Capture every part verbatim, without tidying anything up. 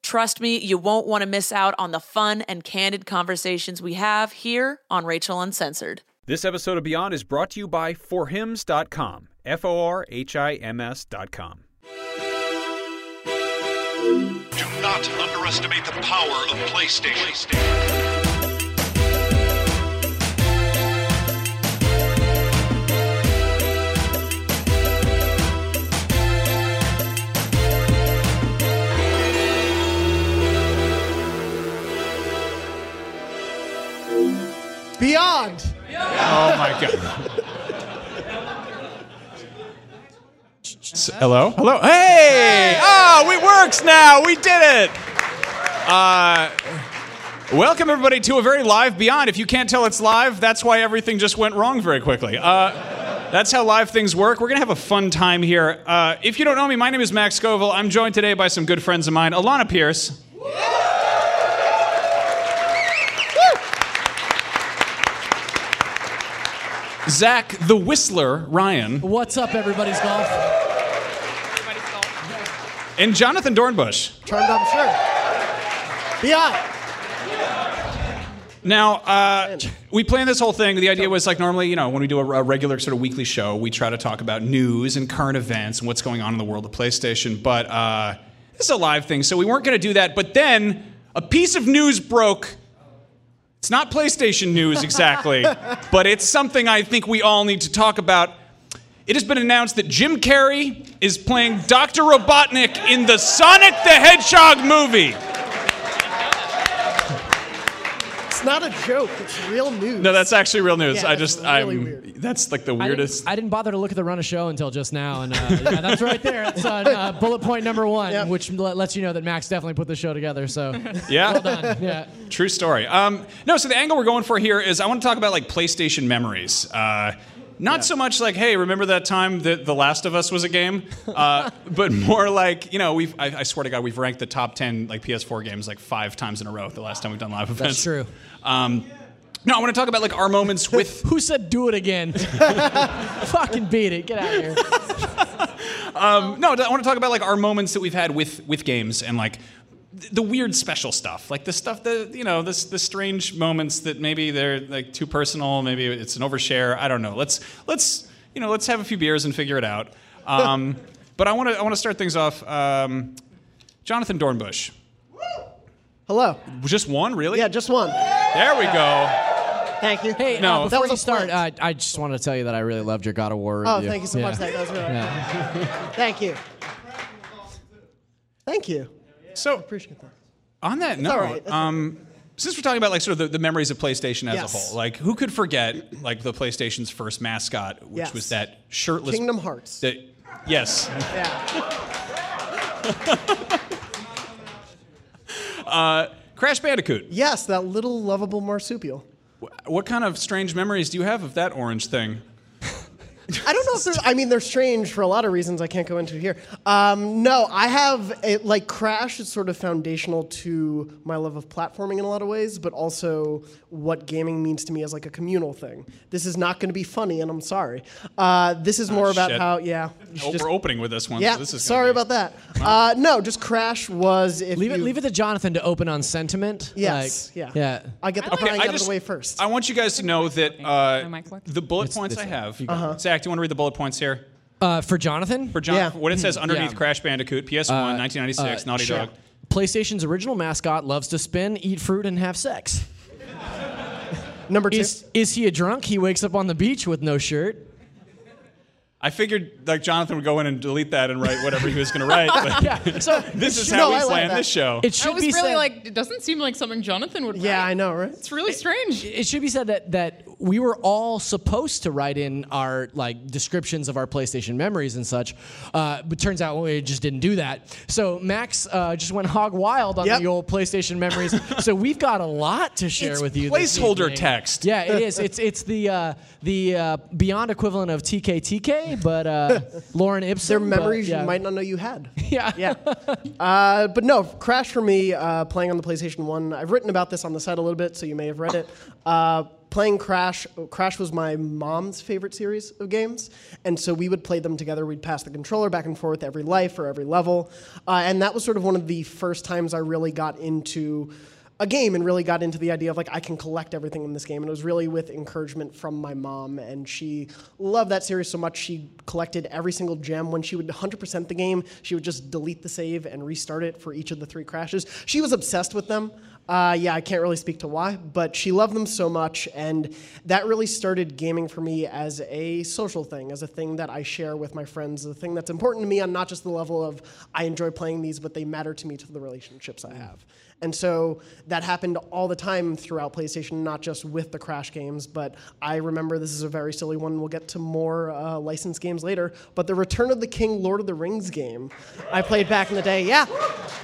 Trust me, you won't want to miss out on the fun and candid conversations we have here on Rachel Uncensored. This episode of Beyond is brought to you by for hims dot com, F O R H I M S dot com. Do not underestimate the power of PlayStation. Beyond! Oh my God. So, hello? Hello? Hey! Oh, it works now! We did it! Uh, welcome, everybody, to a very live Beyond. If you can't tell it's live, that's why everything just went wrong very quickly. Uh, that's how live things work. We're going to have a fun time here. Uh, if you don't know me, my name is Max Scoville. I'm joined today by some good friends of mine. Alana Pierce. Zach, the Whistler, Ryan. What's up, everybody's golf? Everybody's golf. And Jonathan Dornbush. Turned up shirt. Be on. Now, uh, we planned this whole thing. The idea was, like, normally, you know, when we do a, a regular sort of weekly show, we try to talk about news and current events and what's going on in the world of PlayStation. But uh, this is a live thing, so we weren't going to do that. But then a piece of news broke. It's not PlayStation news exactly, but it's something I think we all need to talk about. It has been announced that Jim Carrey is playing Doctor Robotnik in the Sonic the Hedgehog movie. It's not a joke. It's real news. No, that's actually real news. Yeah, I just, really I'm. Weird. That's like the weirdest. I didn't, I didn't bother to look at the run of show until just now, and uh, yeah, that's right there. It's on uh, bullet point number one, yep. Which lets you know that Max definitely put the show together. So yeah, well done. Yeah, true story. Um, no, so the angle we're going for here is I want to talk about like PlayStation memories. Uh, Not yeah. so much like, hey, remember that time that The Last of Us was a game, uh, but more like, you know, we've. I, I swear to God, we've ranked the top ten like P S four games like five times in a row. The last time we've done live events. That's true. Um, no, I want to talk about like our moments with. Who said do it again? Fucking beat it! Get out of here. um, no, I want to talk about like our moments that we've had with with games and like. The weird special stuff, like the stuff that, you know, the, the strange moments that maybe they're like too personal, maybe it's an overshare, I don't know. Let's, let's you know, let's have a few beers and figure it out. Um, but I want to I want to start things off. Um, Jonathan Dornbush. Hello. Just one, really? Yeah, just one. There we go. Thank you. Hey, no, uh, before that was you start, uh, I just want to tell you that I really loved your God of War review. Oh, thank you so yeah. much. That was really yeah. Thank you. Thank you. So, appreciate that. On that it's note, right. um, since we're talking about like sort of the, the memories of PlayStation as yes. a whole, like who could forget like the PlayStation's first mascot, which yes. was that shirtless Kingdom Hearts. That, yes. Yeah. uh, Crash Bandicoot. Yes, that little lovable marsupial. What, what kind of strange memories do you have of that orange thing? I don't know if they're, I mean, they're strange for a lot of reasons I can't go into here. Um, no, I have, a, like, Crash is sort of foundational to my love of platforming in a lot of ways, but also what gaming means to me as, like, a communal thing. This is not going to be funny, and I'm sorry. Uh, this is more oh, about shit. how, yeah. Oh, just, we're opening with this one. Yeah, so this is sorry be, about that. Wow. Uh, no, just Crash was... If leave, you, it, leave it to Jonathan to open on sentiment. Yes, like, yeah. yeah. I'll get the okay, crying out just, of the way first. I want you guys to know that uh, the bullet points I have, uh-huh. Zach, do you want to read the bullet points here? Uh, for Jonathan? For Jonathan. Yeah. What it says underneath yeah. Crash Bandicoot, P S one, uh, nineteen ninety-six, uh, Naughty sure. Dog. PlayStation's original mascot loves to spin, eat fruit, and have sex. Number two. Is, is he a drunk? He wakes up on the beach with no shirt. I figured like Jonathan would go in and delete that and write whatever he was going to write. But yeah, so this is how no, we plan like this show. It should I was be really said, like it doesn't seem like something Jonathan would write. Yeah, I know, right? It's really it, strange. It should be said that that we were all supposed to write in our like descriptions of our PlayStation memories and such, uh, but turns out we just didn't do that. So Max uh, just went hog wild on yep. the old PlayStation memories. So we've got a lot to share it's with you. Placeholder text. Yeah, it is. It's it's the uh, the uh, Beyond equivalent of T K T K. But uh, Lauren Ibsen. They're memories but, yeah. you might not know you had. Yeah. yeah. Uh, but no, Crash for me, uh, playing on the PlayStation one. I've written about this on the site a little bit, so you may have read it. Uh, playing Crash, Crash was my mom's favorite series of games. And so we would play them together. We'd pass the controller back and forth every life or every level. Uh, and that was sort of one of the first times I really got into a game and really got into the idea of like, I can collect everything in this game. And it was really with encouragement from my mom, and she loved that series so much she collected every single gem. When she would one hundred percent the game, she would just delete the save and restart it for each of the three crashes. She was obsessed with them. Uh, yeah, I can't really speak to why, but she loved them so much, and that really started gaming for me as a social thing, as a thing that I share with my friends, a thing that's important to me on not just the level of I enjoy playing these, but they matter to me to the relationships I have. And so that happened all the time throughout PlayStation, not just with the Crash games, but I remember, this is a very silly one, we'll get to more uh, licensed games later, but the Return of the King Lord of the Rings game I played back in the day, yeah,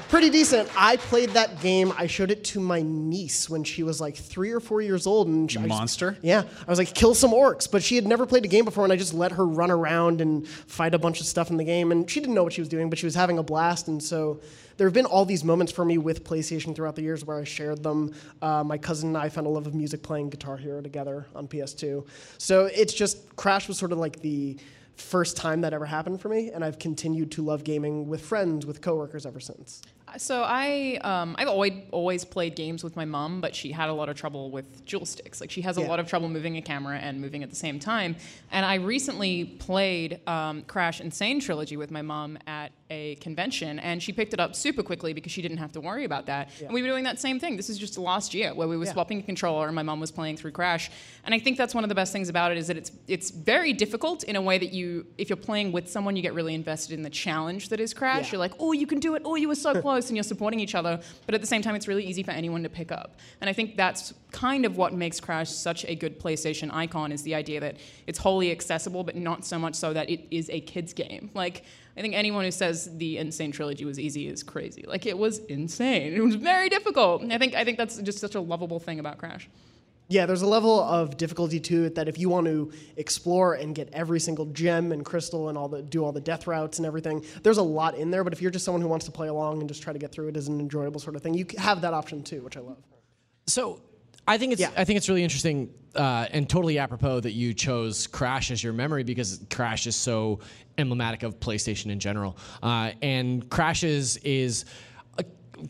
pretty decent. I played that game, I showed it to To my niece when she was like three or four years old, and she, monster. I just, yeah, I was like, kill some orcs, but she had never played a game before, and I just let her run around and fight a bunch of stuff in the game, and she didn't know what she was doing, but she was having a blast, and so there have been all these moments for me with PlayStation throughout the years where I shared them. Uh, my cousin and I found a love of music playing Guitar Hero together on P S two, so it's just Crash was sort of like the first time that ever happened for me, and I've continued to love gaming with friends, with coworkers ever since. So I, um, I've always always played games with my mom, but she had a lot of trouble with dual sticks. Like she has a yeah. lot of trouble moving a camera and moving at the same time. And I recently played um, Crash Insane Trilogy with my mom at a convention, and she picked it up super quickly because she didn't have to worry about that. Yeah. And we were doing that same thing. This is just last year where we were yeah. swapping a controller, and my mom was playing through Crash. And I think that's one of the best things about it is that it's it's very difficult in a way that you, if you're playing with someone, you get really invested in the challenge that is Crash. Yeah. You're like, oh, you can do it. Oh, you were so close. And you're supporting each other, but at the same time, it's really easy for anyone to pick up. And I think that's kind of what makes Crash such a good PlayStation icon, is the idea that it's wholly accessible, but not so much so that it is a kid's game. Like, I think anyone who says the Insane Trilogy was easy is crazy. Like, it was insane. It was very difficult. And I think, I think that's just such a lovable thing about Crash. Yeah, there's a level of difficulty to it that if you want to explore and get every single gem and crystal and all the do all the death routes and everything, there's a lot in there. But if you're just someone who wants to play along and just try to get through it as an enjoyable sort of thing, you have that option too, which I love. So I think it's yeah. I think it's really interesting uh, and totally apropos that you chose Crash as your memory, because Crash is so emblematic of PlayStation in general, uh, and Crash is is.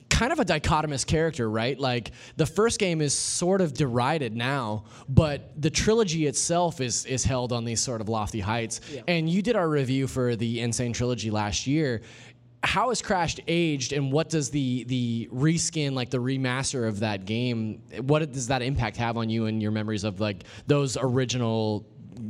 kind of a dichotomous character, right? Like, the first game is sort of derided now, but the trilogy itself is is held on these sort of lofty heights. Yeah. And you did our review for the Insane Trilogy last year. How has Crash aged, and what does the the reskin, like the remaster of that game, what does that impact have on you and your memories of like those original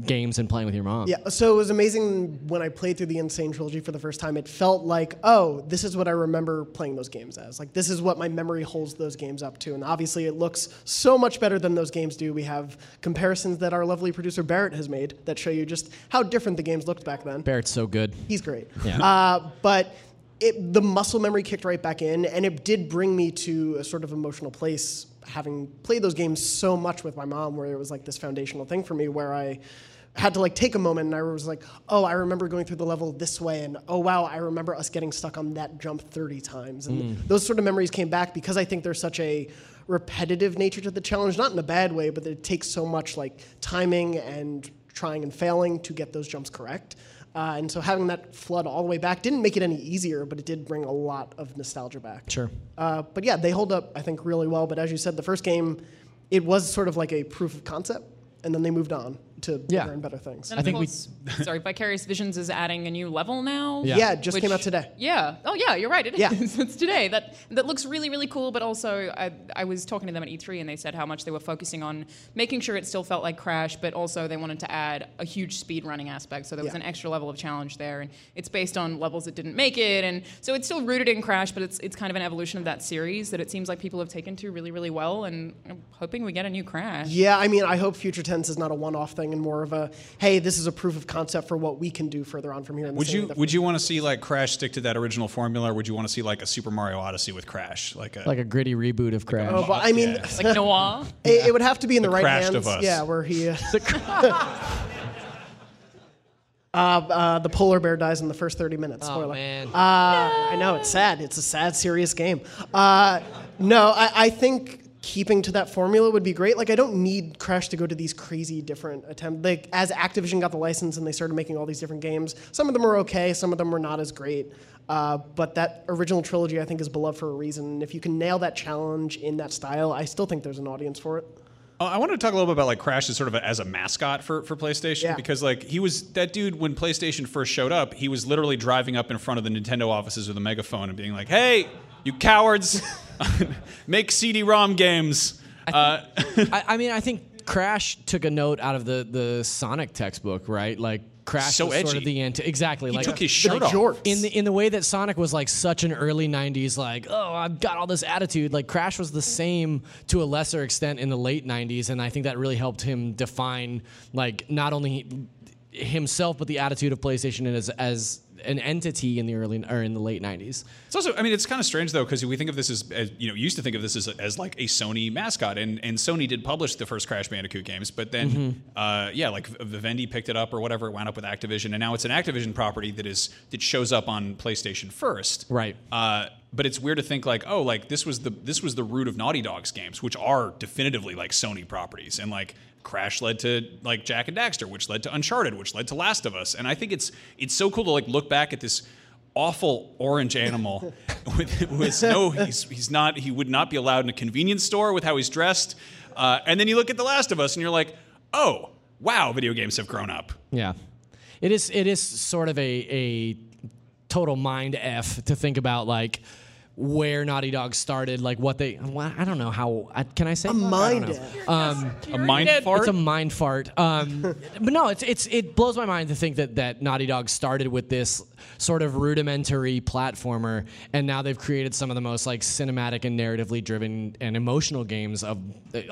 games and playing with your mom? Yeah, so it was amazing when I played through the Insane Trilogy for the first time. It felt like, oh, this is what I remember playing those games as. Like, this is what my memory holds those games up to. And obviously, it looks so much better than those games do. We have comparisons that our lovely producer Barrett has made that show you just how different the games looked back then. Barrett's so good. He's great. Yeah. Uh, but it, the muscle memory kicked right back in, and it did bring me to a sort of emotional place, having played those games so much with my mom, where it was like this foundational thing for me where I had to like take a moment and I was like, oh, I remember going through the level this way, and oh wow, I remember us getting stuck on that jump thirty times. And mm. those sort of memories came back because I think there's such a repetitive nature to the challenge, not in a bad way, but it takes so much like timing and trying and failing to get those jumps correct. Uh, and so having that flood all the way back didn't make it any easier, but it did bring a lot of nostalgia back. Sure. Uh, but yeah, they hold up, I think, really well. But as you said, the first game, it was sort of like a proof of concept, and then they moved on to yeah. bigger and better things. And I think course, we sorry, Vicarious Visions is adding a new level now. Yeah, yeah it just which, came out today. Yeah. Oh yeah, you're right. It yeah. is. It's today. That that looks really really cool. But also, I I was talking to them at E three and they said how much they were focusing on making sure it still felt like Crash, but also they wanted to add a huge speed running aspect. So there was yeah. an extra level of challenge there, and it's based on levels that didn't make it, and so it's still rooted in Crash, but it's it's kind of an evolution of that series that it seems like people have taken to really really well, and I'm hoping we get a new Crash. Yeah, I mean, I hope Future Tense is not a one-off thing and more of a, hey, this is a proof of concept for what we can do further on from here. In the would you would you want to see like Crash stick to that original formula, or would you want to see like a Super Mario Odyssey with Crash, like a like a gritty reboot of Crash? Oh, but I mean, yeah. like noir. It, yeah. it would have to be in the, the right Crash hands. Of us. Yeah, where he. Uh, uh, uh, the polar bear dies in the first thirty minutes. Spoiler. Oh man. Uh, no. I know it's sad. It's a sad, serious game. Uh, no, I, I think. Keeping to that formula would be great. Like, I don't need Crash to go to these crazy different attempts. Like, as Activision got the license and they started making all these different games, some of them were okay, some of them were not as great. Uh, but that original trilogy, I think, is beloved for a reason. And if you can nail that challenge in that style, I still think there's an audience for it. Uh, I wanted to talk a little bit about like Crash as sort of a, as a mascot for, for PlayStation yeah. because like he was that dude when PlayStation first showed up, he was literally driving up in front of the Nintendo offices with a megaphone and being like, "Hey, you cowards, make C D ROM games." I, think, uh, I, I mean, I think Crash took a note out of the the Sonic textbook, right? Like. Crash so was edgy. Sort of the anti- exactly. He like, took his shirt like, off. In the, in the way that Sonic was like such an early nineties, like, oh, I've got all this attitude. Like Crash was the same to a lesser extent in the late nineties, and I think that really helped him define like not only himself but the attitude of PlayStation as as an entity in the early or in the late nineties. It's also, I mean, it's kind of strange though because we think of this as, as you know, used to think of this as, as like a Sony mascot, and and Sony did publish the first Crash Bandicoot games, but then mm-hmm. uh, yeah, like Vivendi picked it up or whatever, it wound up with Activision, and now it's an Activision property that is that shows up on PlayStation first, right? Uh, but it's weird to think like, oh, like this was the this was the root of Naughty Dog's games, which are definitively like Sony properties, and like. Crash led to like Jak and Daxter, which led to Uncharted, which led to Last of Us, and I think it's it's so cool to like look back at this awful orange animal with, with no, he's he's not he would not be allowed in a convenience store with how he's dressed, uh, and then you look at The Last of Us and you're like, oh wow, video games have grown up. Yeah, it is it is sort of a a total mind F to think about like. Where Naughty Dog started, like what they, well, I don't know how, I, can I say? A mind fart. Um, a mind fart? It's a mind fart. Um, but no, it's, it's, it blows my mind to think that, that Naughty Dog started with this sort of rudimentary platformer, and now they've created some of the most like cinematic and narratively driven and emotional games of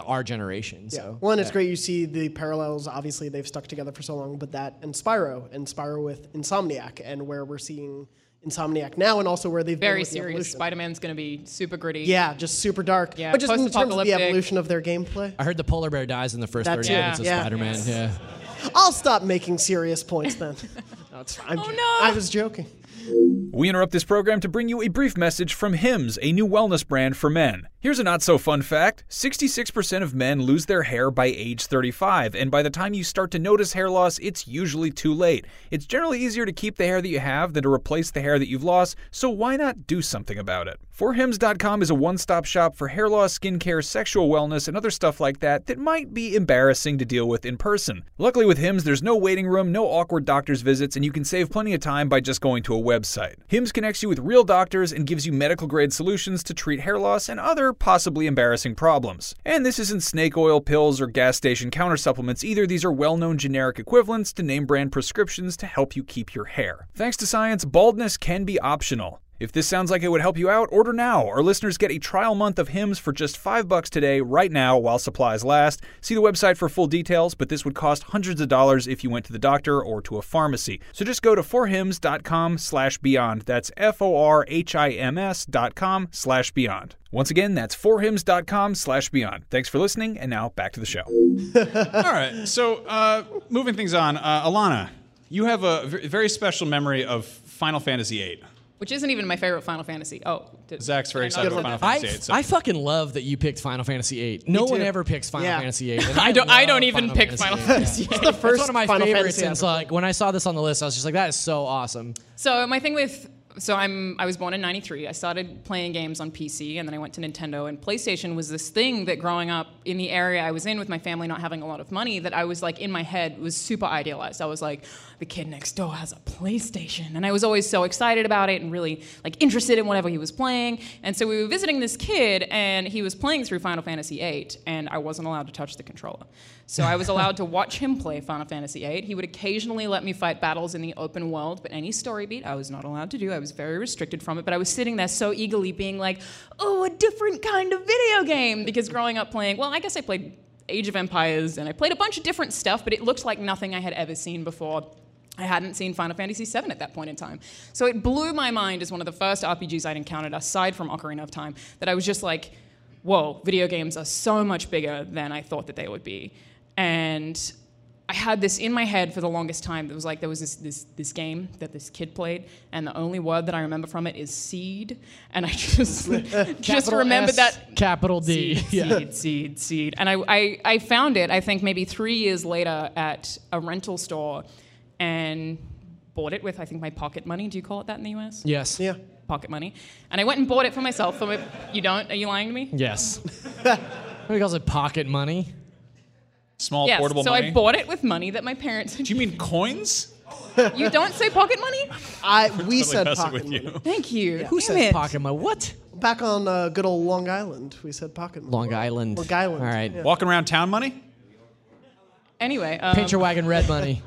our generation. Yeah. So, well, and yeah. it's great you see the parallels, obviously they've stuck together for so long, but that and Spyro, and Spyro with Insomniac, and where we're seeing Insomniac now, and also where they've very been with serious. The evolution. Spider-Man's going to be super gritty. Yeah, just super dark. Yeah, but just in terms of the evolution of their gameplay. I heard the polar bear dies in the first thirty minutes yeah. of yeah. Spider-Man. Yes. Yeah. I'll stop making serious points then. No, it's fine. Oh, no. I was joking. We interrupt this program to bring you a brief message from Hims, a new wellness brand for men. Here's a not-so-fun fact. sixty-six percent of men lose their hair by age thirty-five, and by the time you start to notice hair loss, it's usually too late. It's generally easier to keep the hair that you have than to replace the hair that you've lost, so why not do something about it? for hims dot com is a one-stop shop for hair loss, skincare, sexual wellness, and other stuff like that that might be embarrassing to deal with in person. Luckily with Hims, there's no waiting room, no awkward doctor's visits, and you can save plenty of time by just going to a website. Hims connects you with real doctors and gives you medical-grade solutions to treat hair loss and other possibly embarrassing problems. And this isn't snake oil pills or gas station counter supplements either. These are well-known generic equivalents to name-brand prescriptions to help you keep your hair. Thanks to science, baldness can be optional. If this sounds like it would help you out, order now. Our listeners get a trial month of Hims for just five bucks today, right now, while supplies last. See the website for full details, but this would cost hundreds of dollars if you went to the doctor or to a pharmacy. So just go to for hims dot com slash beyond. That's F O R H I M S dot com slash beyond. Once again, that's for hims dot com slash beyond. Thanks for listening, and now back to the show. All right, so uh, moving things on, uh, Alana, you have a very special memory of Final Fantasy eight. Which isn't even my favorite Final Fantasy. Oh, did, Zach's very excited about Final Fantasy eight. So. I fucking love that you picked Final Fantasy eight. No one ever picks Final yeah. Fantasy eight. I, I don't. I don't even Final pick Fantasy Final Fantasy eight. Yeah. It's the first it's one of my Final favorites. Since like when I saw this on the list, I was just like, that is so awesome. So my thing with so I'm, I was born in ninety-three. I started playing games on P C, and then I went to Nintendo, and PlayStation was this thing that growing up in the area I was in with my family not having a lot of money, that I was like, in my head, was super idealized. I was like, the kid next door has a PlayStation. And I was always so excited about it and really like interested in whatever he was playing. And so we were visiting this kid, and he was playing through Final Fantasy eight, and I wasn't allowed to touch the controller. So I was allowed to watch him play Final Fantasy eight. He would occasionally let me fight battles in the open world, but any story beat I was not allowed to do. I was very restricted from it, but I was sitting there so eagerly being like, oh, a different kind of video game. Because growing up playing, well, I guess I played Age of Empires, and I played a bunch of different stuff, but it looked like nothing I had ever seen before. I hadn't seen Final Fantasy seven at that point in time. So it blew my mind as one of the first R P Gs I'd encountered, aside from Ocarina of Time, that I was just like, whoa, video games are so much bigger than I thought that they would be. And I had this in my head for the longest time. That was like, there was this, this this game that this kid played, and the only word that I remember from it is seed. And I just just remembered S, that capital D seed, yeah. seed seed seed. And I, I I found it. I think maybe three years later at a rental store, and bought it with I think my pocket money. Do you call it that in the U S? Yes. Yeah. Pocket money. And I went and bought it for myself. For my, you don't? Are you lying to me? Yes. What calls it pocket money? Small yes, portable so money. So I bought it with money that my parents had. Do you mean coins? You don't say pocket money? I We're we totally said pocket with money. You. Thank you. Yeah. Who Damn says it. Pocket money? What? Back on uh, good old Long Island, we said pocket money. Long Island. Long Island. All right. Yeah. Walking around town money? Anyway. Um, Paint your wagon red money.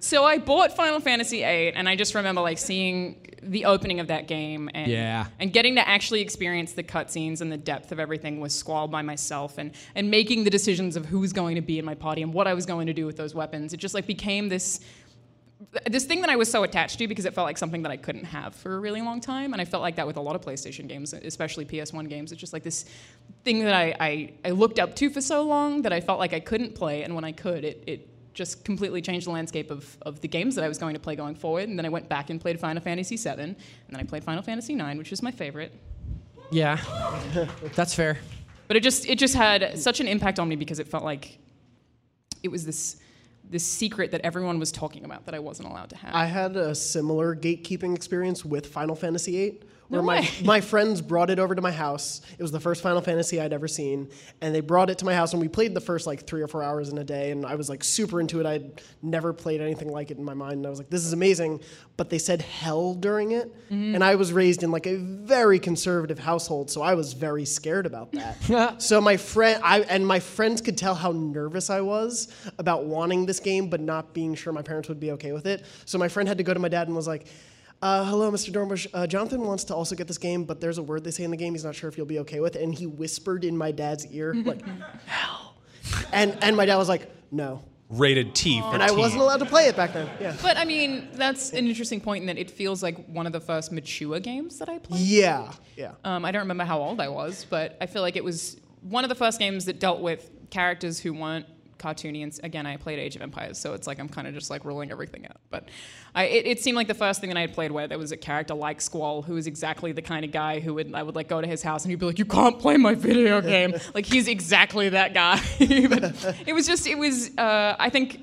So I bought Final Fantasy eight, and I just remember like seeing the opening of that game, and yeah. and getting to actually experience the cutscenes and the depth of everything with Squall by myself, and and making the decisions of who was going to be in my party and what I was going to do with those weapons. It just like became this this thing that I was so attached to, because it felt like something that I couldn't have for a really long time. And I felt like that with a lot of PlayStation games, especially P S one games. It's just like this thing that I I, I looked up to for so long that I felt like I couldn't play, and when I could, it it just completely changed the landscape of, of the games that I was going to play going forward. And then I went back and played Final Fantasy seven, and then I played Final Fantasy nine, which is my favorite. Yeah, that's fair. But it just it just had such an impact on me, because it felt like it was this this secret that everyone was talking about that I wasn't allowed to have. I had a similar gatekeeping experience with Final Fantasy eight. No where my, my friends brought it over to my house. It was the first Final Fantasy I'd ever seen, and they brought it to my house, and we played the first like three or four hours in a day, and I was like super into it. I'd never played anything like it in my mind, and I was like, this is amazing, but they said hell during it, mm-hmm. and I was raised in like a very conservative household, so I was very scared about that. So my friend, I and my friends could tell how nervous I was about wanting this game, but not being sure my parents would be okay with it. So my friend had to go to my dad and was like, Uh, hello, Mister Dornbush. Uh, Jonathan wants to also get this game, but there's a word they say in the game he's not sure if you'll be okay with, and he whispered in my dad's ear, like, hell. And and my dad was like, no. Rated T for teen. And I wasn't allowed to play it back then. Yeah. But, I mean, that's an interesting point in that it feels like one of the first mature games that I played. Yeah, yeah. Um, I don't remember how old I was, but I feel like it was one of the first games that dealt with characters who weren't cartoony, and again, I played Age of Empires, so it's like I'm kind of just like rolling everything out. But I, it, it seemed like the first thing that I had played where there was a character like Squall, who was exactly the kind of guy who would I would like go to his house and he'd be like, "You can't play my video game." Like he's exactly that guy. But it was just, it was. Uh, I think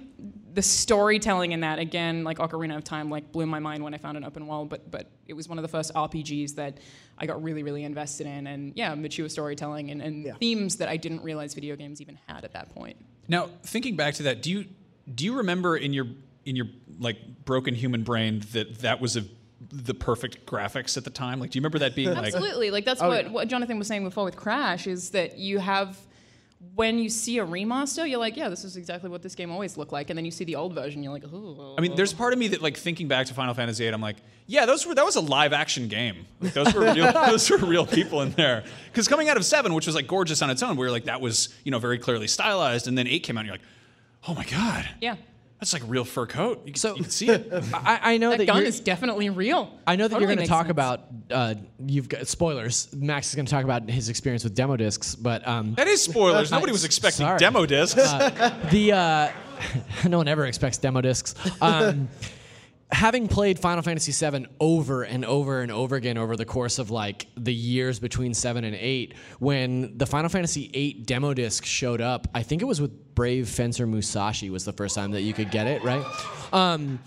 the storytelling in that, again, like Ocarina of Time, like blew my mind when I found an open world. But but it was one of the first R P Gs that I got really really invested in, and yeah, mature storytelling and, and yeah. themes that I didn't realize video games even had at that point. Now, thinking back to that, do you do you remember in your in your like broken human brain that that was a, the perfect graphics at the time? Like, do you remember that being like absolutely like that's oh, what, yeah. what Jonathan was saying before with Crash, is that you have when you see a remaster, you're like, yeah, this is exactly what this game always looked like, and then you see the old version, you're like, ooh. I mean, there's part of me that like thinking back to Final Fantasy eight, I'm like, yeah, those were that was a live action game. Like, those were real, those were real people in there. Because coming out of seven, which was like gorgeous on its own, we were like, that was, you know, very clearly stylized, and then eight came out, and you're like, oh my god, yeah, that's like real fur coat. You can, so, you can see it. I, I know that, that gun is definitely real. I know that totally you're going to talk sense. about uh, you've got spoilers. Max is going to talk about his experience with demo discs, but um, that is spoilers. Nobody was expecting sorry. demo discs. Uh, the uh, no one ever expects demo discs. Um, Having played Final Fantasy seven over and over and over again over the course of like the years between seven and eight, when the Final Fantasy eight demo disc showed up, I think it was with Brave Fencer Musashi was the first time that you could get it, right? Um,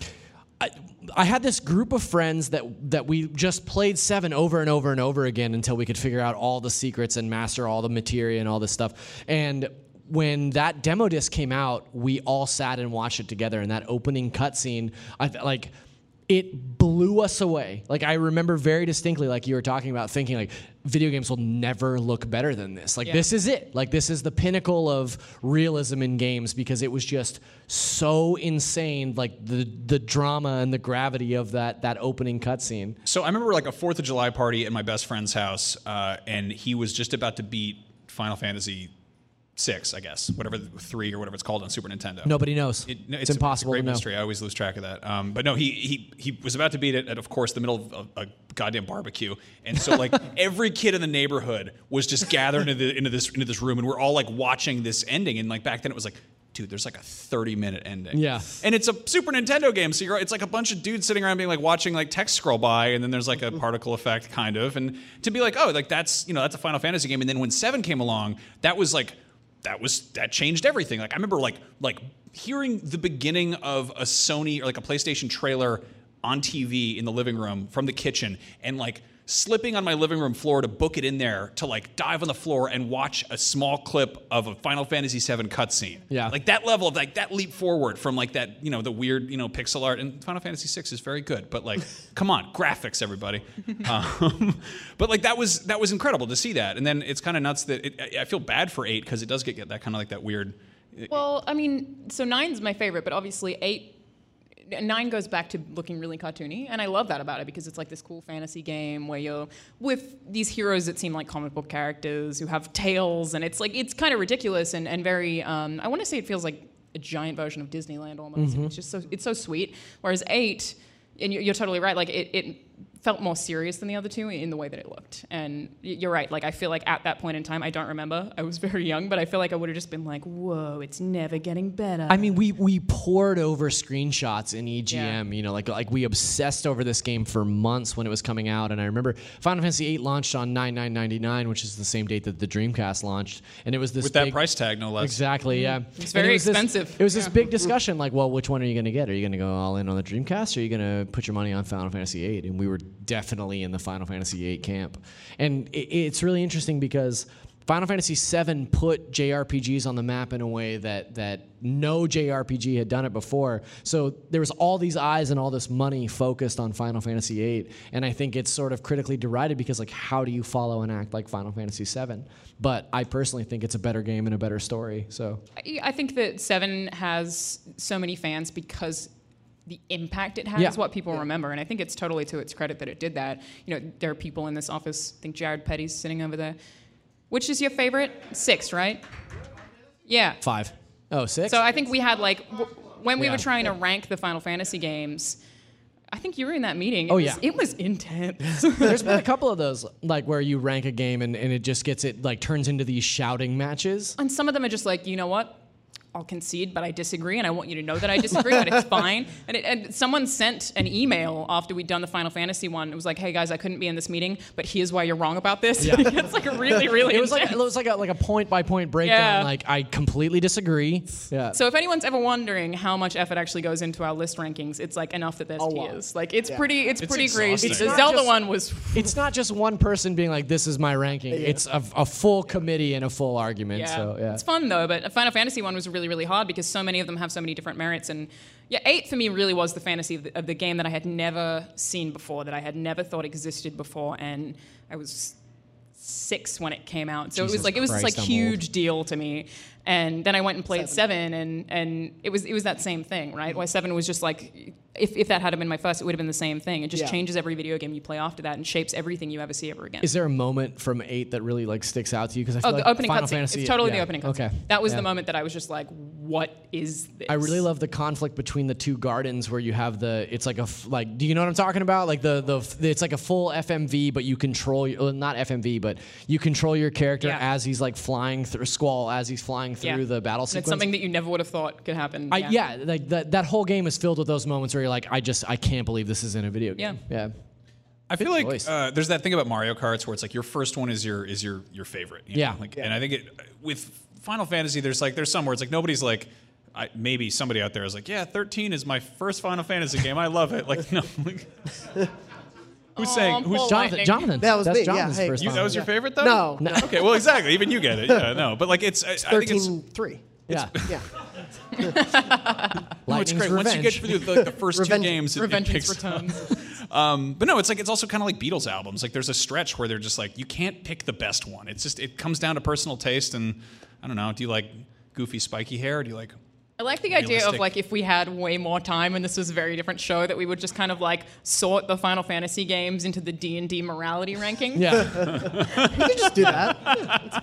I, I had this group of friends that that we just played seven over and over and over again until we could figure out all the secrets and master all the materia and all this stuff. And when that demo disc came out, we all sat and watched it together. And that opening cutscene, I like, it blew us away. Like, I remember very distinctly, like you were talking about, thinking like, video games will never look better than this. Like, yeah. This is it. Like, this is the pinnacle of realism in games, because it was just so insane, like the the drama and the gravity of that that opening cutscene. So I remember like a fourth of July party at my best friend's house, uh, and he was just about to beat Final Fantasy Six, I guess, whatever, three or whatever it's called on Super Nintendo. Nobody knows. It, no, it's, it's impossible. It's a great to mystery. Know. I always lose track of that. Um, but no, he he he was about to beat it at, of course, the middle of a, a goddamn barbecue, and so like every kid in the neighborhood was just gathered into, the, into this into this room, and we're all like watching this ending. And like back then, it was like, dude, there's like a thirty minute ending. Yeah, and it's a Super Nintendo game, so you're it's like a bunch of dudes sitting around being like watching like text scroll by, and then there's like a particle effect kind of, and to be like, oh, like that's you know that's a Final Fantasy game, and then when Seven came along, that was like. That was that changed everything. Like I remember, like like hearing the beginning of a Sony or like a PlayStation trailer on T V in the living room from the kitchen, and like slipping on my living room floor to book it in there to like dive on the floor and watch a small clip of a Final Fantasy seven cutscene. Yeah, like that level of like that leap forward from like that you know the weird you know pixel art, and Final Fantasy six is very good, but like come on, graphics everybody. Um, but like that was that was incredible to see that, and then it's kind of nuts that it, I feel bad for eight because it does get that kind of like that weird. Well, I mean, so nine's my favorite, but obviously eight. Nine goes back to looking really cartoony, and I love that about it because it's like this cool fantasy game where you're with these heroes that seem like comic book characters who have tails, and it's like it's kind of ridiculous and and very. Um, I want to say it feels like a giant version of Disneyland almost. Mm-hmm. It's just so it's so sweet. Whereas eight, and you're totally right. Like it, it felt more serious than the other two in the way that it looked, and you're right. Like I feel like at that point in time, I don't remember. I was very young, but I feel like I would have just been like, "Whoa, it's never getting better." I mean, we we poured over screenshots in E G M. Yeah. You know, like like we obsessed over this game for months when it was coming out. And I remember Final Fantasy eight launched on nine nine ninety-nine, which is the same date that the Dreamcast launched, and it was this with big, that price tag, no less. Exactly, yeah. It's very it expensive. This, it was yeah. this big discussion, like, well, which one are you going to get? Are you going to go all in on the Dreamcast, or are you going to put your money on Final Fantasy eight? And we were definitely in the Final Fantasy eight camp. And it, it's really interesting because Final Fantasy seven put J R P Gs on the map in a way that that no J R P G had done it before. So there was all these eyes and all this money focused on Final Fantasy eight, and I think it's sort of critically derided because, like, how do you follow and act like Final Fantasy seven? But I personally think it's a better game and a better story. So I think that seven has so many fans because the impact it has yeah. is what people yeah. remember. And I think it's totally to its credit that it did that. You know, there are people in this office, I think Jared Petty's sitting over there. Which is your favorite? Six, right? Yeah. Five. Oh, six? So I think we had like, w- when we yeah. were trying yeah. to rank the Final Fantasy games, I think you were in that meeting. It oh, was, yeah. It was intense. There's been a couple of those, like, where you rank a game and, and it just gets, it like turns into these shouting matches. And some of them are just like, you know what? I'll concede, but I disagree, and I want you to know that I disagree, but it's fine. And, it, and someone sent an email after we'd done the Final Fantasy one. It was like, hey, guys, I couldn't be in this meeting, but here's why you're wrong about this. Yeah. It's like a really, really It was intense. like It was like a, like a point-by-point breakdown. Yeah. Like, I completely disagree. Yeah. So if anyone's ever wondering how much effort actually goes into our list rankings, it's like enough that there's tears. Like, it's yeah. pretty It's, it's pretty crazy. The Zelda just, one was... It's not just one person being like, this is my ranking. Yeah. It's a, a full committee and a full argument. Yeah. So, yeah. It's fun, though, but Final Fantasy one was really really hard because so many of them have so many different merits. And yeah, eight for me really was the fantasy of the, of the game that I had never seen before, that I had never thought existed before, and I was six when it came out, so Jesus it was like it was Christ, this like I'm huge old. deal to me. And then I went and played seven, seven and and it was it was that same thing, right? Why seven was just like, if if that had been my first, it would have been the same thing. It just yeah. changes every video game you play after that and shapes everything you ever see ever again. Is there a moment from eight that really like sticks out to you? Because I feel oh, like the opening Final Fantasy, it's totally yeah. the opening cutscene. Okay, that was yeah. the moment that I was just like, what is this? I really love the conflict between the two gardens where you have the it's like a like do you know what I'm talking about? Like the the it's like a full F M V, but you control your, not F M V, but you control your character yeah. as he's like flying through Squall as he's flying. Through yeah. the battle sequence. It's something that you never would have thought could happen. I, yeah, yeah like that, that whole game is filled with those moments where you're like, I just, I can't believe this is in a video game. Yeah. yeah. I feel Good like uh, there's that thing about Mario Karts where it's like your first one is your is your your favorite. You yeah. know? Like, yeah. And I think it, with Final Fantasy, there's like, there's some where it's like nobody's like, I, maybe somebody out there is like, yeah, thirteen is my first Final Fantasy game. I love it. Like, no. Who's saying? Who's Jonathan? Jonathan. That was me. Jonathan's yeah, hey. first you, that was your favorite, though? No. no. Okay. Well, exactly. Even you get it. Yeah. No. But like, it's. it's I, I think it's three. It's, yeah. yeah. No, it's great. Revenge. Once you get through the, like, the first Revenge, two games, it, it picks returns. um, but no, it's like it's also kind of like Beatles albums. Like, there's a stretch where they're just like, you can't pick the best one. It's just it comes down to personal taste, and I don't know. Do you like goofy, spiky hair? Or do you like? I like the Realistic. idea of, like, if we had way more time and this was a very different show, that we would just kind of, like, sort the Final Fantasy games into the D and D morality ranking. Yeah. You could just do that. Yeah,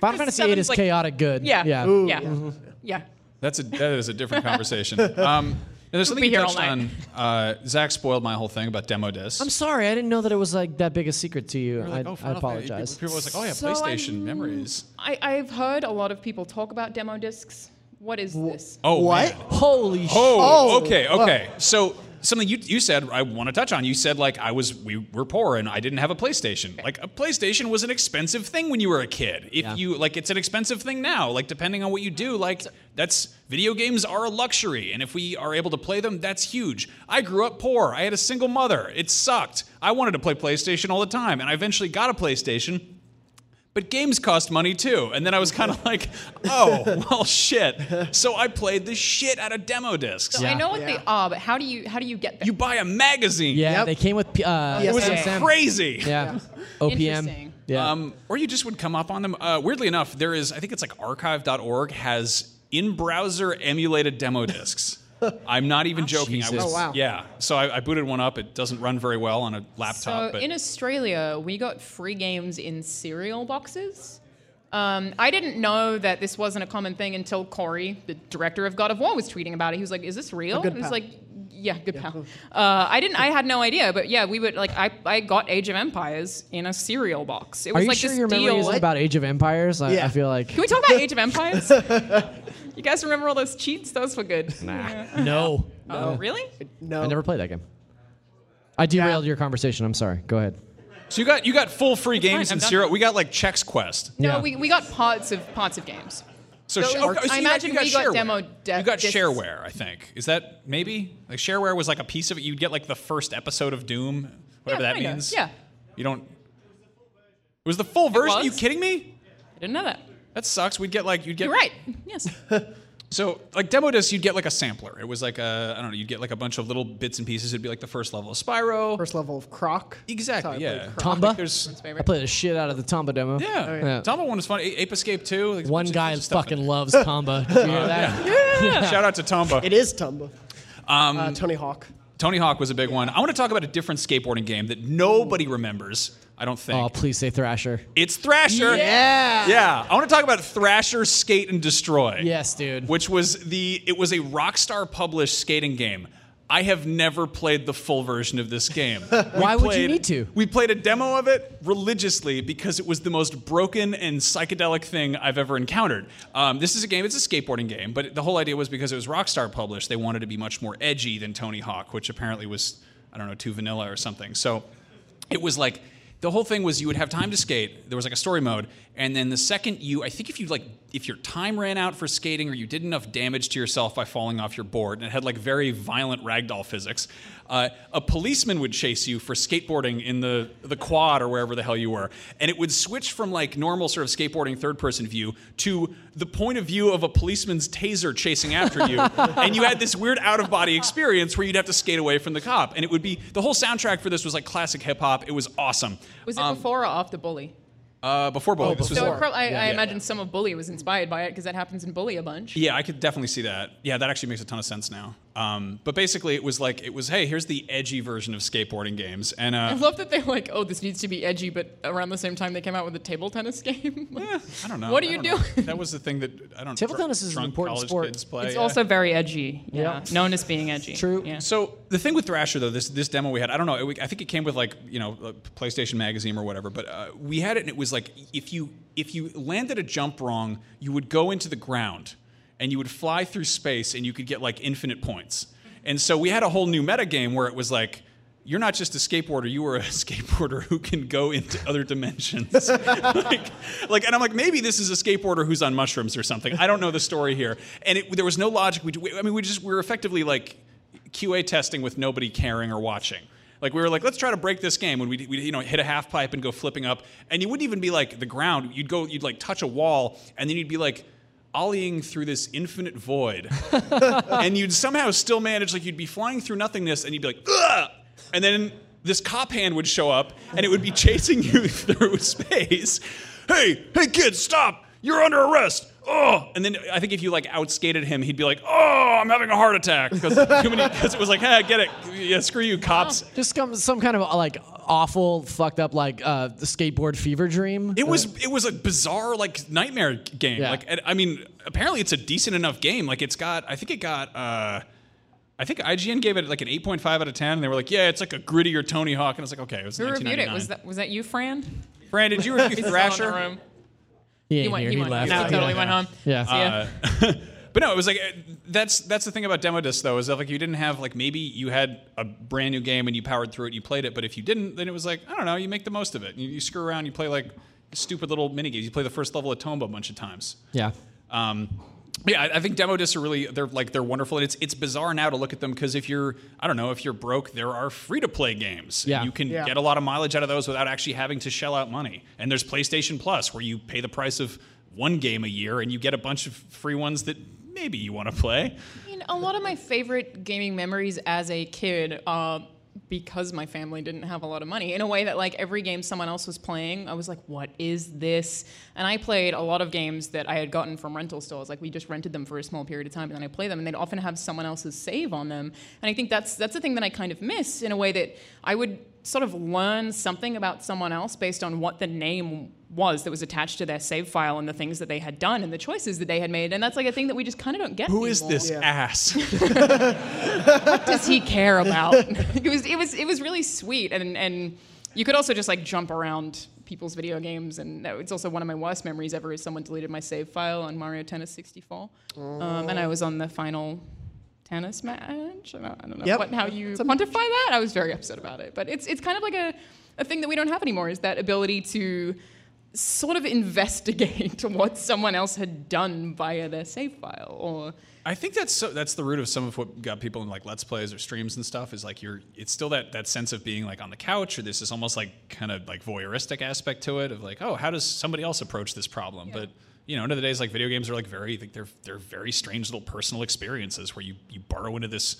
Final Fantasy eight is like, chaotic good. Yeah. Yeah. Ooh. Yeah. Mm-hmm. yeah. That's a, that is a different conversation. Um, now there's something we'll you touched on. Uh, Zach spoiled my whole thing about demo discs. I'm sorry. I didn't know that it was, like, that big a secret to you. Like, I, oh, I apologize. People were like, oh, yeah, so PlayStation I'm, memories. I, I've heard a lot of people talk about demo discs. What is this? Oh, what? Man. Holy shit. Oh, okay, okay. So something you you said I want to touch on. You said, like, I was we were poor and I didn't have a PlayStation. Okay. Like, a PlayStation was an expensive thing when you were a kid. If yeah. you like it's an expensive thing now. Like, depending on what you do, like that's video games are a luxury, and if we are able to play them, that's huge. I grew up poor. I had a single mother. It sucked. I wanted to play PlayStation all the time, and I eventually got a PlayStation. But games cost money, too. And then I was kind of like, oh, well, shit. So I played the shit out of demo discs. So yeah. I know what yeah. they are, but how do you how do you get them? You buy a magazine. Yeah, yep. They came with uh, It was P S M. Crazy. Yeah, O P M. Yeah. Um, or you just would come up on them. Uh, weirdly enough, there is, I think it's like archive dot org has in-browser emulated demo discs. I'm not even oh, joking. Jesus. I was, oh, wow. Yeah. So I, I booted one up. It doesn't run very well on a laptop. So but in Australia, we got free games in cereal boxes. Um, I didn't know that this wasn't a common thing until Corey, the director of God of War, was tweeting about it. He was like, is this real? And I was like, yeah, good yeah. pal. Uh, I didn't. I had no idea. But yeah, we would like I, I got Age of Empires in a cereal box. It was Are you like sure this your memory isn't about Age of Empires? I, yeah. I feel like. Can we talk about Age of Empires? You guys remember all those cheats? Those were good. Nah. Yeah. No. Oh, no. Really? No. I never played that game. I derailed yeah. your conversation. I'm sorry. Go ahead. So you got you got full free games in Zero. We got like Chex Quest. No, yeah. we we got parts of parts of games. So, so, okay, so I imagine got, we got, got demo de You got discs. Shareware, I think. Is that maybe? Like Shareware was like a piece of it. You'd get like the first episode of Doom, whatever yeah, that kinda. means. Yeah. You don't. It was the full version. Are you kidding me? I didn't know that. That sucks. We'd get like you'd get. You're right. Yes. So like demo discs, you'd get like a sampler. It was like a I don't know. You'd get like a bunch of little bits and pieces. It'd be like the first level of Spyro. First level of Croc. Exactly. Yeah. Croc. Tomba. I, I played the shit out of the Tomba demo. Yeah. Oh, yeah. yeah. Tomba one was fun. A Ape Escape two. Like, one guy fucking loves Tomba. Did you hear that? Yeah. yeah. Shout out to Tomba. It is Tomba. Um, uh, Tony Hawk. Tony Hawk was a big yeah. one. I want to talk about a different skateboarding game that nobody remembers. I don't think. Oh, please say Thrasher. It's Thrasher. Yeah. Yeah. I want to talk about Thrasher Skate and Destroy. Yes, dude. Which was the, it was a Rockstar published skating game. I have never played the full version of this game. Why played, would you need to? We played a demo of it religiously because it was the most broken and psychedelic thing I've ever encountered. Um, this is a game, it's a skateboarding game, but the whole idea was because it was Rockstar published, they wanted to be much more edgy than Tony Hawk, which apparently was, I don't know, too vanilla or something. So it was like, the whole thing was you would have time to skate. There was like a story mode, and then the second you, I think if you like, if your time ran out for skating or you did enough damage to yourself by falling off your board, and it had like very violent ragdoll physics, uh, a policeman would chase you for skateboarding in the the quad or wherever the hell you were, and it would switch from like normal sort of skateboarding third person view to the point of view of a policeman's taser chasing after you, and you had this weird out of body experience where you'd have to skate away from the cop, and it would be the whole soundtrack for this was like classic hip hop. It was awesome. Was it um, before or after Bully? Uh, before Bully. Oh, this before. Was so I, yeah, I yeah, imagine yeah. some of Bully was inspired by it because that happens in Bully a bunch. Yeah, I could definitely see that. Yeah, that actually makes a ton of sense now. Um, but basically, it was like, it was, hey, here's the edgy version of skateboarding games. And uh, I love that they're like, oh, this needs to be edgy, but around the same time they came out with a table tennis game. Like, yeah, I don't know. What are you doing? Know. That was the thing that, I don't know. Table tennis is an important sport. Play, it's yeah. also very edgy. Yeah. Yep. Known as being edgy. True. Yeah. So the thing with Thrasher, though, this this demo we had, I don't know, it, I think it came with like, you know, PlayStation Magazine or whatever, but uh, we had it and it was like, if you if you landed a jump wrong, you would go into the ground. And you would fly through space, and you could get like infinite points. And so we had a whole new meta game where it was like, you're not just a skateboarder, you are a skateboarder who can go into other dimensions. like, like, and I'm like, maybe this is a skateboarder who's on mushrooms or something. I don't know the story here. And it, there was no logic. We, I mean, we just we were effectively like Q A testing with nobody caring or watching. Like, we were like, let's try to break this game. When we, we, you know, hit a half pipe and go flipping up. And you wouldn't even be like the ground. You'd go, you'd like touch a wall, and then you'd be like ollieing through this infinite void. And you'd somehow still manage, like, you'd be flying through nothingness, and you'd be like, ugh! And then this cop hand would show up, and it would be chasing you through space. Hey, hey, kid, stop! You're under arrest! Oh! And then I think if you like outskated him, he'd be like, "Oh, I'm having a heart attack," because it was like, "Hey, get it? Yeah, screw you, cops." Oh, just some some kind of like awful, fucked up like uh, skateboard fever dream. It was it was a bizarre like nightmare game. Yeah. Like, I mean, apparently it's a decent enough game. Like, it's got, I think it got. Uh, I think I G N gave it like an eight point five out of ten, and they were like, "Yeah, it's like a grittier Tony Hawk," and I was like, "Okay, it was nineteen ninety-nine." Who reviewed it? Was that was that you, Fran? Fran, did you review Thrasher? He, he, went, he, he left. No, he totally yeah. went home. Yeah. Uh, but no, it was like that's that's the thing about Demo Disc though, is that like you didn't have like maybe you had a brand new game and you powered through it, and you played it, but if you didn't, then it was like, I don't know, you make the most of it. You, you screw around, you play like stupid little mini games. You play the first level of Tomba a bunch of times. Yeah. Um, yeah, I, I think Demo Discs are really they're like they're wonderful, and it's it's bizarre now to look at them because if you're I don't know if you're broke, there are free to play games. Yeah. You can yeah. get a lot of mileage out of those without actually having to shell out money. And there's PlayStation Plus where you pay the price of one game a year and you get a bunch of free ones that maybe you want to play. I mean, a lot of my favorite gaming memories as a kid are because my family didn't have a lot of money. In a way that like every game someone else was playing, I was like, what is this? And I played a lot of games that I had gotten from rental stores. Like, we just rented them for a small period of time and then I play them, and they'd often have someone else's save on them. And I think that's that's the thing that I kind of miss, in a way that I would sort of learn something about someone else based on what the name was that was attached to their save file and the things that they had done and the choices that they had made. And that's like a thing that we just kind of don't get Who anymore. Is this yeah. ass? What does he care about? It was it was it was really sweet, and and you could also just like jump around people's video games, and it's also one of my worst memories ever is someone deleted my save file on Mario Tennis sixty-four. Oh. Um, and I was on the final tennis match. I don't, I don't know yep. what, how you quantify match. that. I was very upset about it. But it's it's kind of like a, a thing that we don't have anymore, is that ability to sort of investigate what someone else had done via their save file. Or I think that's so, that's the root of some of what got people in like Let's Plays or streams and stuff, is like you're it's still that that sense of being like on the couch, or this is almost like kind of like voyeuristic aspect to it, of like, oh, how does somebody else approach this problem? Yeah. But you know, end of the day, it's like video games are like very like they're they're very strange little personal experiences where you, you borrow into this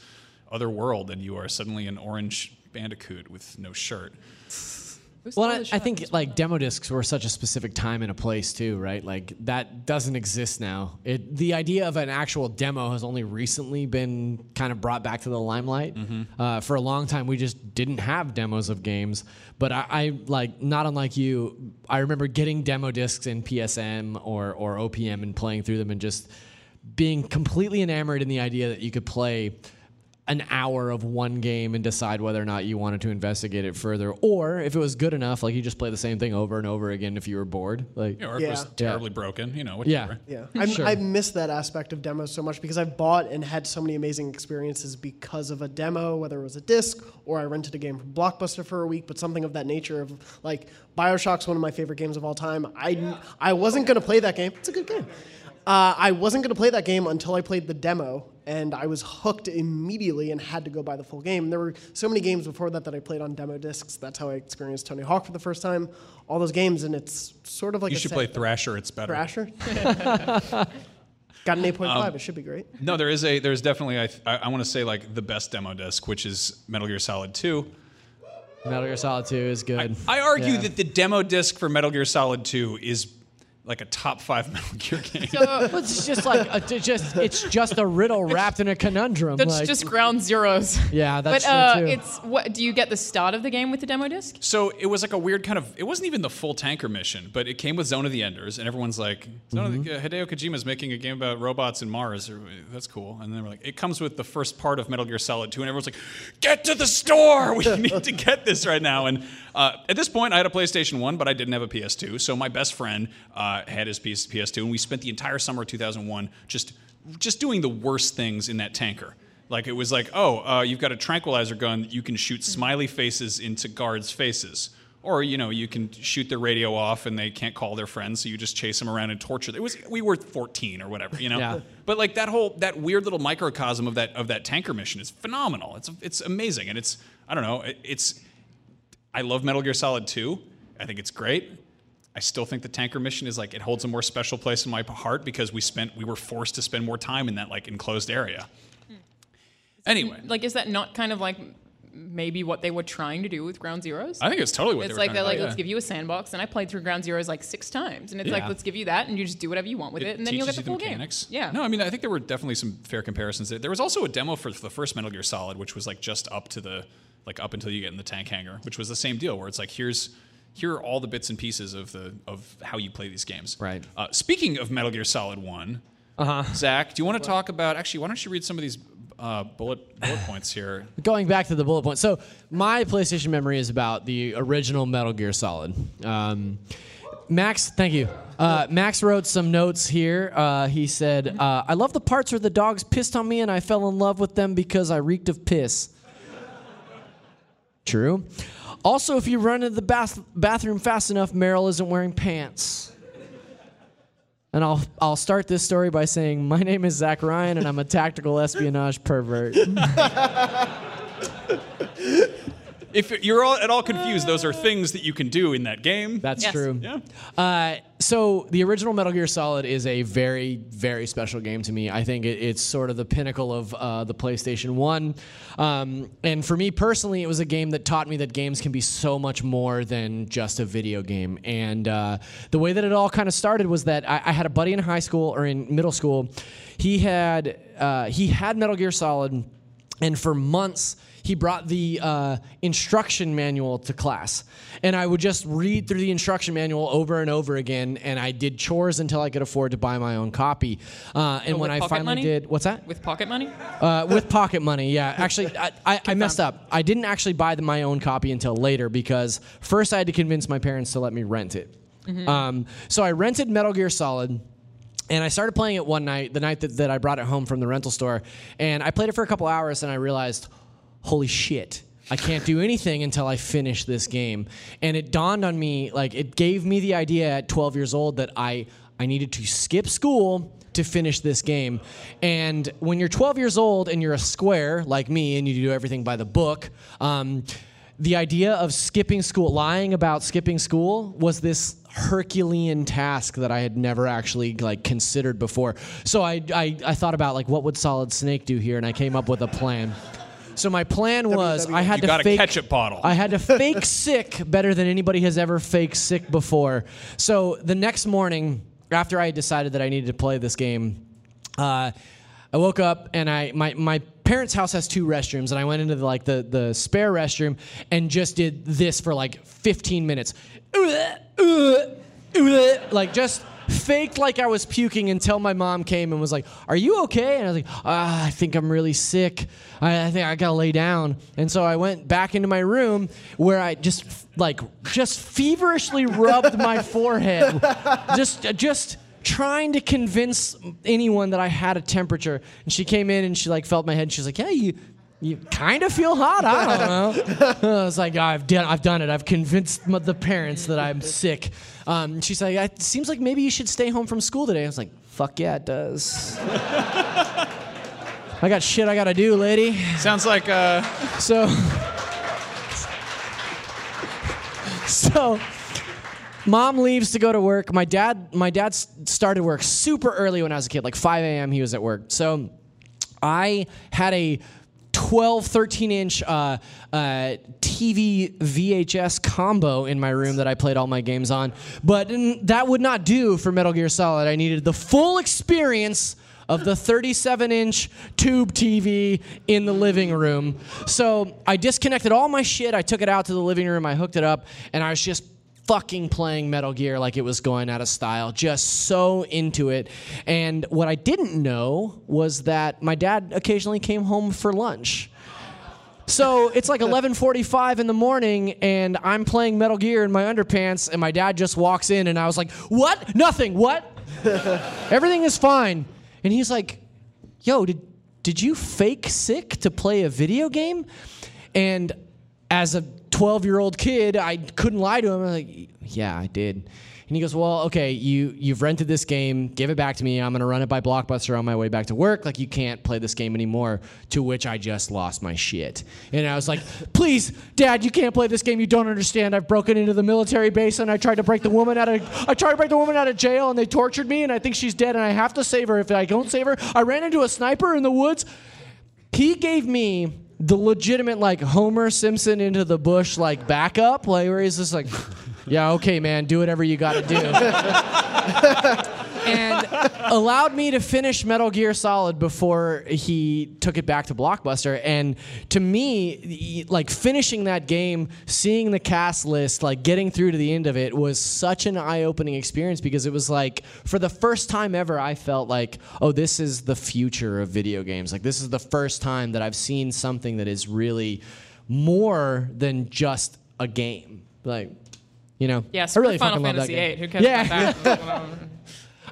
other world and you are suddenly an orange bandicoot with no shirt. Well, I, I think like demo discs were such a specific time and a place too, right? Like that doesn't exist now. It, the idea of an actual demo has only recently been kind of brought back to the limelight. Mm-hmm. Uh, for a long time, we just didn't have demos of games. But I, I like not unlike you, I remember getting demo discs in P S M or or O P M and playing through them and just being completely enamored in the idea that you could play an hour of one game and decide whether or not you wanted to investigate it further, or if it was good enough, like you just play the same thing over and over again if you were bored. Like, yeah, or if yeah. it was terribly yeah. broken, you know. Whatever. Yeah, yeah. Sure. I miss that aspect of demos so much because I've bought and had so many amazing experiences because of a demo, whether it was a disc or I rented a game from Blockbuster for a week, but something of that nature of like BioShock's one of my favorite games of all time. I yeah. I wasn't gonna play that game. It's a good game. Uh, I wasn't going to play that game until I played the demo, and I was hooked immediately and had to go buy the full game. There were so many games before that that I played on demo discs. That's how I experienced Tony Hawk for the first time, all those games, and it's sort of like you should play Thrasher, it's better. Thrasher? Got an eight point five, um, it should be great. No, there is a, there's definitely, I, th- I, I want to say, like, the best demo disc, which is Metal Gear Solid two. Metal Gear Solid two is good. I, I argue yeah. that the demo disc for Metal Gear Solid two is like a top five Metal Gear game. So, uh, it's just like a, just it's just a riddle wrapped in a conundrum. That's like, just ground zeros. Yeah, that's but, uh, true too. It's what do you get the start of the game with the demo disc? So it was like a weird kind of. It wasn't even the full tanker mission, but it came with Zone of the Enders, and everyone's like, Zone mm-hmm. of the, uh, Hideo Kojima's making a game about robots and Mars. Or, that's cool. And then we're like, it comes with the first part of Metal Gear Solid two, and everyone's like, get to the store. We need to get this right now. And uh, at this point, I had a PlayStation one, but I didn't have a P S two. So my best friend. Uh, had his P S two, and we spent the entire summer of two thousand one just just doing the worst things in that tanker. Like, it was like, oh, uh, you've got a tranquilizer gun that you can shoot smiley faces into guards' faces. Or, you know, you can shoot their radio off and they can't call their friends, so you just chase them around and torture them. It was, we were fourteen or whatever, you know? Yeah. But, like, that whole, that weird little microcosm of that of that tanker mission is phenomenal. It's it's amazing. And it's, I don't know, it, it's, I love Metal Gear Solid two. I think it's great. I still think the tanker mission is like, it holds a more special place in my heart because we spent, we were forced to spend more time in that, like, enclosed area. Anyway. Like, is that not kind of like maybe what they were trying to do with Ground Zeroes? I think it's totally what it's they were like trying to do. It's like, they're like, let's yeah. give you a sandbox. And I played through Ground Zeroes like six times. And it's yeah. like, let's give you that, and you just do whatever you want with it, it and then you'll get the full mechanics. game. Yeah. No, I mean, I think there were definitely some fair comparisons there. There was also a demo for the first Metal Gear Solid, which was like just up to the, like up until you get in the tank hangar, which was the same deal where it's like, here's, here are all the bits and pieces of the of how you play these games. Right. Uh, speaking of Metal Gear Solid one, uh-huh. Zach, do you want to talk about, actually, why don't you read some of these Uh, bullet bullet points here. Going back to the bullet points. So my PlayStation memory is about the original Metal Gear Solid. Um, Max, thank you. Uh, Max wrote some notes here. Uh, he said, uh, I love the parts where the dogs pissed on me and I fell in love with them because I reeked of piss. True. Also, if you run into the bath bathroom fast enough, Meryl isn't wearing pants. And I'll I'll start this story by saying, my name is Zach Ryan, and I'm a tactical espionage pervert. If you're all, at all confused, those are things that you can do in that game. That's yes. true. Yeah. Uh, so the original Metal Gear Solid is a very, very special game to me. I think it, it's sort of the pinnacle of uh, the PlayStation one. Um, and for me personally, it was a game that taught me that games can be so much more than just a video game. And uh, the way that it all kind of started was that I, I had a buddy in high school, or in middle school. He had uh, he had Metal Gear Solid, and for months, he brought the uh, instruction manual to class. And I would just read through the instruction manual over and over again, and I did chores until I could afford to buy my own copy. Uh, and oh, when I finally money? did... What's that? With pocket money? Uh, with pocket money, yeah. Actually, I, I, I messed up. I didn't actually buy the, my own copy until later, because first I had to convince my parents to let me rent it. Mm-hmm. um, so I rented Metal Gear Solid, and I started playing it one night, the night that, that I brought it home from the rental store. And I played it for a couple hours, and I realized... holy shit, I can't do anything until I finish this game. And it dawned on me, like, it gave me the idea at twelve years old that I, I needed to skip school to finish this game. And when you're twelve years old and you're a square, like me, and you do everything by the book, um, the idea of skipping school, lying about skipping school, was this Herculean task that I had never actually, like, considered before. So I, I, I thought about, like, what would Solid Snake do here? And I came up with a plan. So my plan was I had, to fake, ketchup bottle. I had to fake sick better than anybody has ever faked sick before. So the next morning, after I decided that I needed to play this game, uh, I woke up and I my, my parents' house has two restrooms, and I went into the, like the, the spare restroom and just did this for like fifteen minutes. Like just... faked like I was puking until my mom came and was like, "Are you okay?" And I was like, ah, I think I'm really sick. I, I think I gotta lay down. And so I went back into my room where I just like just feverishly rubbed my forehead, just just trying to convince anyone that I had a temperature. And she came in and she like felt my head. And she's like, "Yeah, you." You kind of feel hot. I don't know. I was like, oh, I've done, I've done it. I've convinced the parents that I'm sick. Um, she's like, it seems like maybe you should stay home from school today. I was like, fuck yeah, it does. I got shit I gotta do, lady. Sounds like uh. So. So. Mom leaves to go to work. My dad, my dad started work super early when I was a kid, like five a m He was at work. So, I had a twelve, thirteen inch uh, uh, T V V H S combo in my room that I played all my games on. But that would not do for Metal Gear Solid. I needed the full experience of the thirty-seven inch tube T V in the living room. So I disconnected all my shit. I took it out to the living room. I hooked it up, and I was just fucking playing Metal Gear like it was going out of style, just so into it. And what I didn't know was that my dad occasionally came home for lunch. So it's like eleven forty-five in the morning, and I'm playing Metal Gear in my underpants, and my dad just walks in, and I was like, what? Nothing, what? Everything is fine. And he's like, yo, did did you fake sick to play a video game? And as a twelve-year-old kid, I couldn't lie to him. I was like, yeah, I did. And he goes, well, okay, you, you've rented this game. Give it back to me. I'm going to run it by Blockbuster on my way back to work. Like, you can't play this game anymore, to which I just lost my shit. And I was like, please, Dad, you can't play this game. You don't understand. I've broken into the military base, and I tried to break the woman out of, I tried to break the woman out of jail, and they tortured me, and I think she's dead, and I have to save her. If I don't save her, I ran into a sniper in the woods. He gave me the legitimate, like, Homer Simpson into the bush, like, backup, like, where he's just like, yeah, okay, man, do whatever you gotta do. And allowed me to finish Metal Gear Solid before he took it back to Blockbuster. And to me, like, finishing that game, seeing the cast list, like, getting through to the end of it was such an eye-opening experience, because it was like, for the first time ever, I felt like, oh, this is the future of video games. Like, this is the first time that I've seen something that is really more than just a game. Like, you know, yeah, I really fucking love that game. Final Fantasy eight. Who cares about that?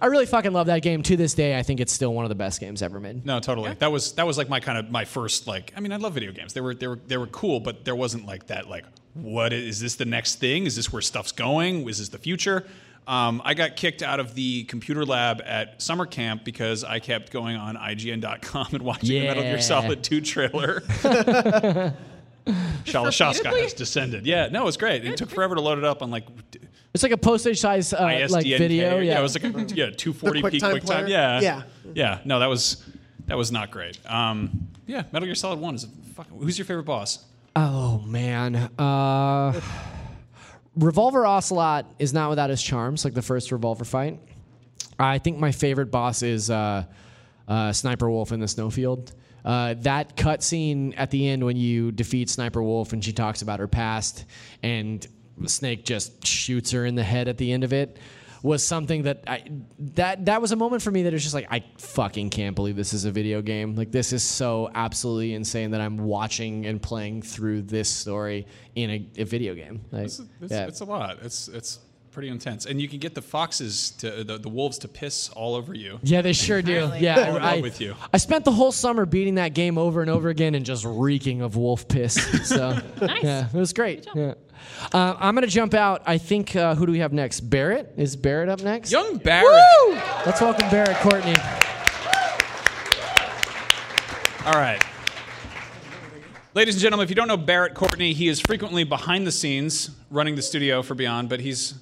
I really fucking love that game. To this day, I think it's still one of the best games ever made. No, totally. Yeah. That was that was like my kind of my first, like, I mean, I love video games. They were they were they were cool, but there wasn't like that, like, what is, is this the next thing? Is this where stuff's going? Is this the future? Um, I got kicked out of the computer lab at summer camp because I kept going on I G N dot com and watching yeah. the Metal Gear Solid two trailer. Shalashaska has descended. Yeah, no, it's great. It took forever to load it up on, like, it's like a postage size uh, like video. Yeah. yeah, it was like a yeah two forty p QuickTime. Yeah, yeah, yeah. No, that was that was not great. Um, yeah, Metal Gear Solid One is a fucking. Who's your favorite boss? Oh man, uh, Revolver Ocelot is not without his charms. Like the first Revolver fight, I think my favorite boss is uh, uh, Sniper Wolf in the snowfield. Uh, that cutscene at the end when you defeat Sniper Wolf and she talks about her past and Snake just shoots her in the head at the end of it was something that I that that was a moment for me that was just like, I fucking can't believe this is a video game. Like, this is so absolutely insane that I'm watching and playing through this story in a, a video game. Like, it's, it's, yeah. it's a lot. It's it's. Pretty intense, and you can get the foxes to the, the wolves to piss all over you. Yeah, they sure do. Yeah, all I, with you. I spent the whole summer beating that game over and over again and just reeking of wolf piss. So nice. Yeah, it was great. Yeah. Uh, I'm gonna jump out. I think uh, who do we have next? Barrett is Barrett up next? Young Barrett. Woo! Let's welcome Barrett Courtney. All right. Ladies and gentlemen, if you don't know Barrett Courtney, he is frequently behind the scenes running the studio for Beyond, but he's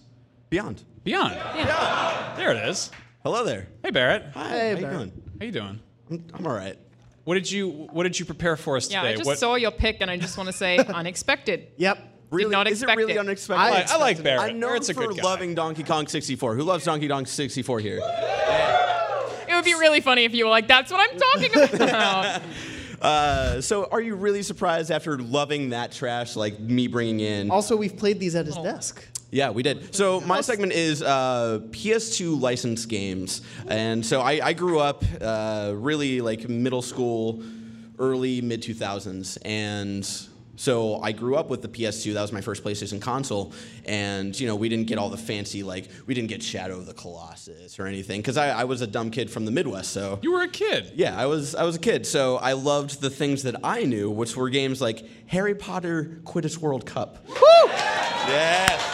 Beyond. Beyond. Yeah. Beyond. There it is. Hello there. Hey Barrett. Hi. Hey, how Barrett. You doing? How you doing? I'm, I'm all right. What did you What did you prepare for us yeah, today? Yeah, I just what? saw your pick, and I just just want to say unexpected. Yep. Really, Did not is expect it really it. unexpected? I, I, expected I like Barrett. I'm known Barrett's a for good guy. loving Donkey Kong sixty-four. Who loves Donkey Kong sixty-four here? It would be really funny if you were like, "That's what I'm talking about." Uh, so are you really surprised after loving that trash, like me bringing in? Also, we've played these at his oh. desk. Yeah, we did. So my segment is uh, P S two licensed games. And so I, I grew up uh, really like middle school, early mid two thousands. And so I grew up with the P S two. That was my first PlayStation console. And, you know, we didn't get all the fancy, like, we didn't get Shadow of the Colossus or anything. Because I, I was a dumb kid from the Midwest, so. You were a kid. Yeah, I was I was a kid. So I loved the things that I knew, which were games like Harry Potter Quidditch World Cup. Woo! Yes.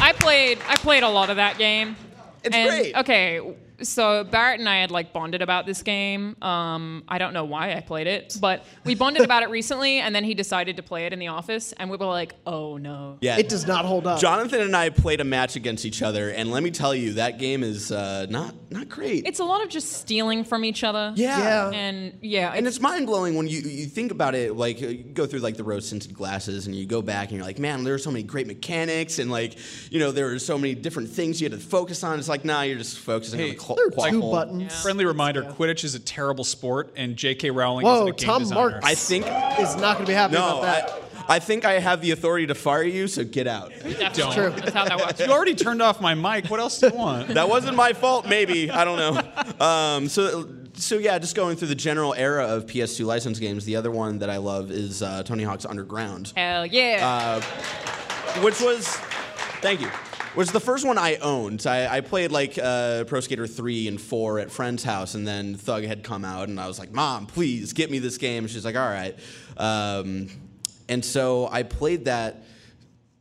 I played I played a lot of that game. It's and, great. Okay. So Barrett and I had like bonded about this game. Um, I don't know why I played it, but we bonded about it recently, and then he decided to play it in the office, and we were like, "Oh no!" Yeah, it does not hold up. Jonathan and I played a match against each other, and let me tell you, that game is uh, not not great. It's a lot of just stealing from each other. Yeah, yeah. and yeah, it's, and it's mind blowing when you you think about it. Like you go through like the rose tinted glasses, and you go back, and you're like, "Man, there were so many great mechanics, and like you know there were so many different things you had to focus on." It's like, nah, you're just focusing hey. on the There are two buttons. Yeah. Friendly reminder: yeah. Quidditch is a terrible sport, and J K Rowling is a game Tom designer. Marks I think is not going to be happy no, about that. I, I think I have the authority to fire you, so get out. That's don't. true. That's how that works. You already turned off my mic. What else do you want? That wasn't my fault. Maybe I don't know. Um, so. So yeah, just going through the general era of P S two license games, the other one that I love is uh, Tony Hawk's Underground. Hell yeah! Uh, which was, thank you. was the first one I owned. I, I played like uh, Pro Skater three and four at friend's house, and then Thug had come out, and I was like, Mom, please get me this game. And she's like, all right. Um, and so I played that.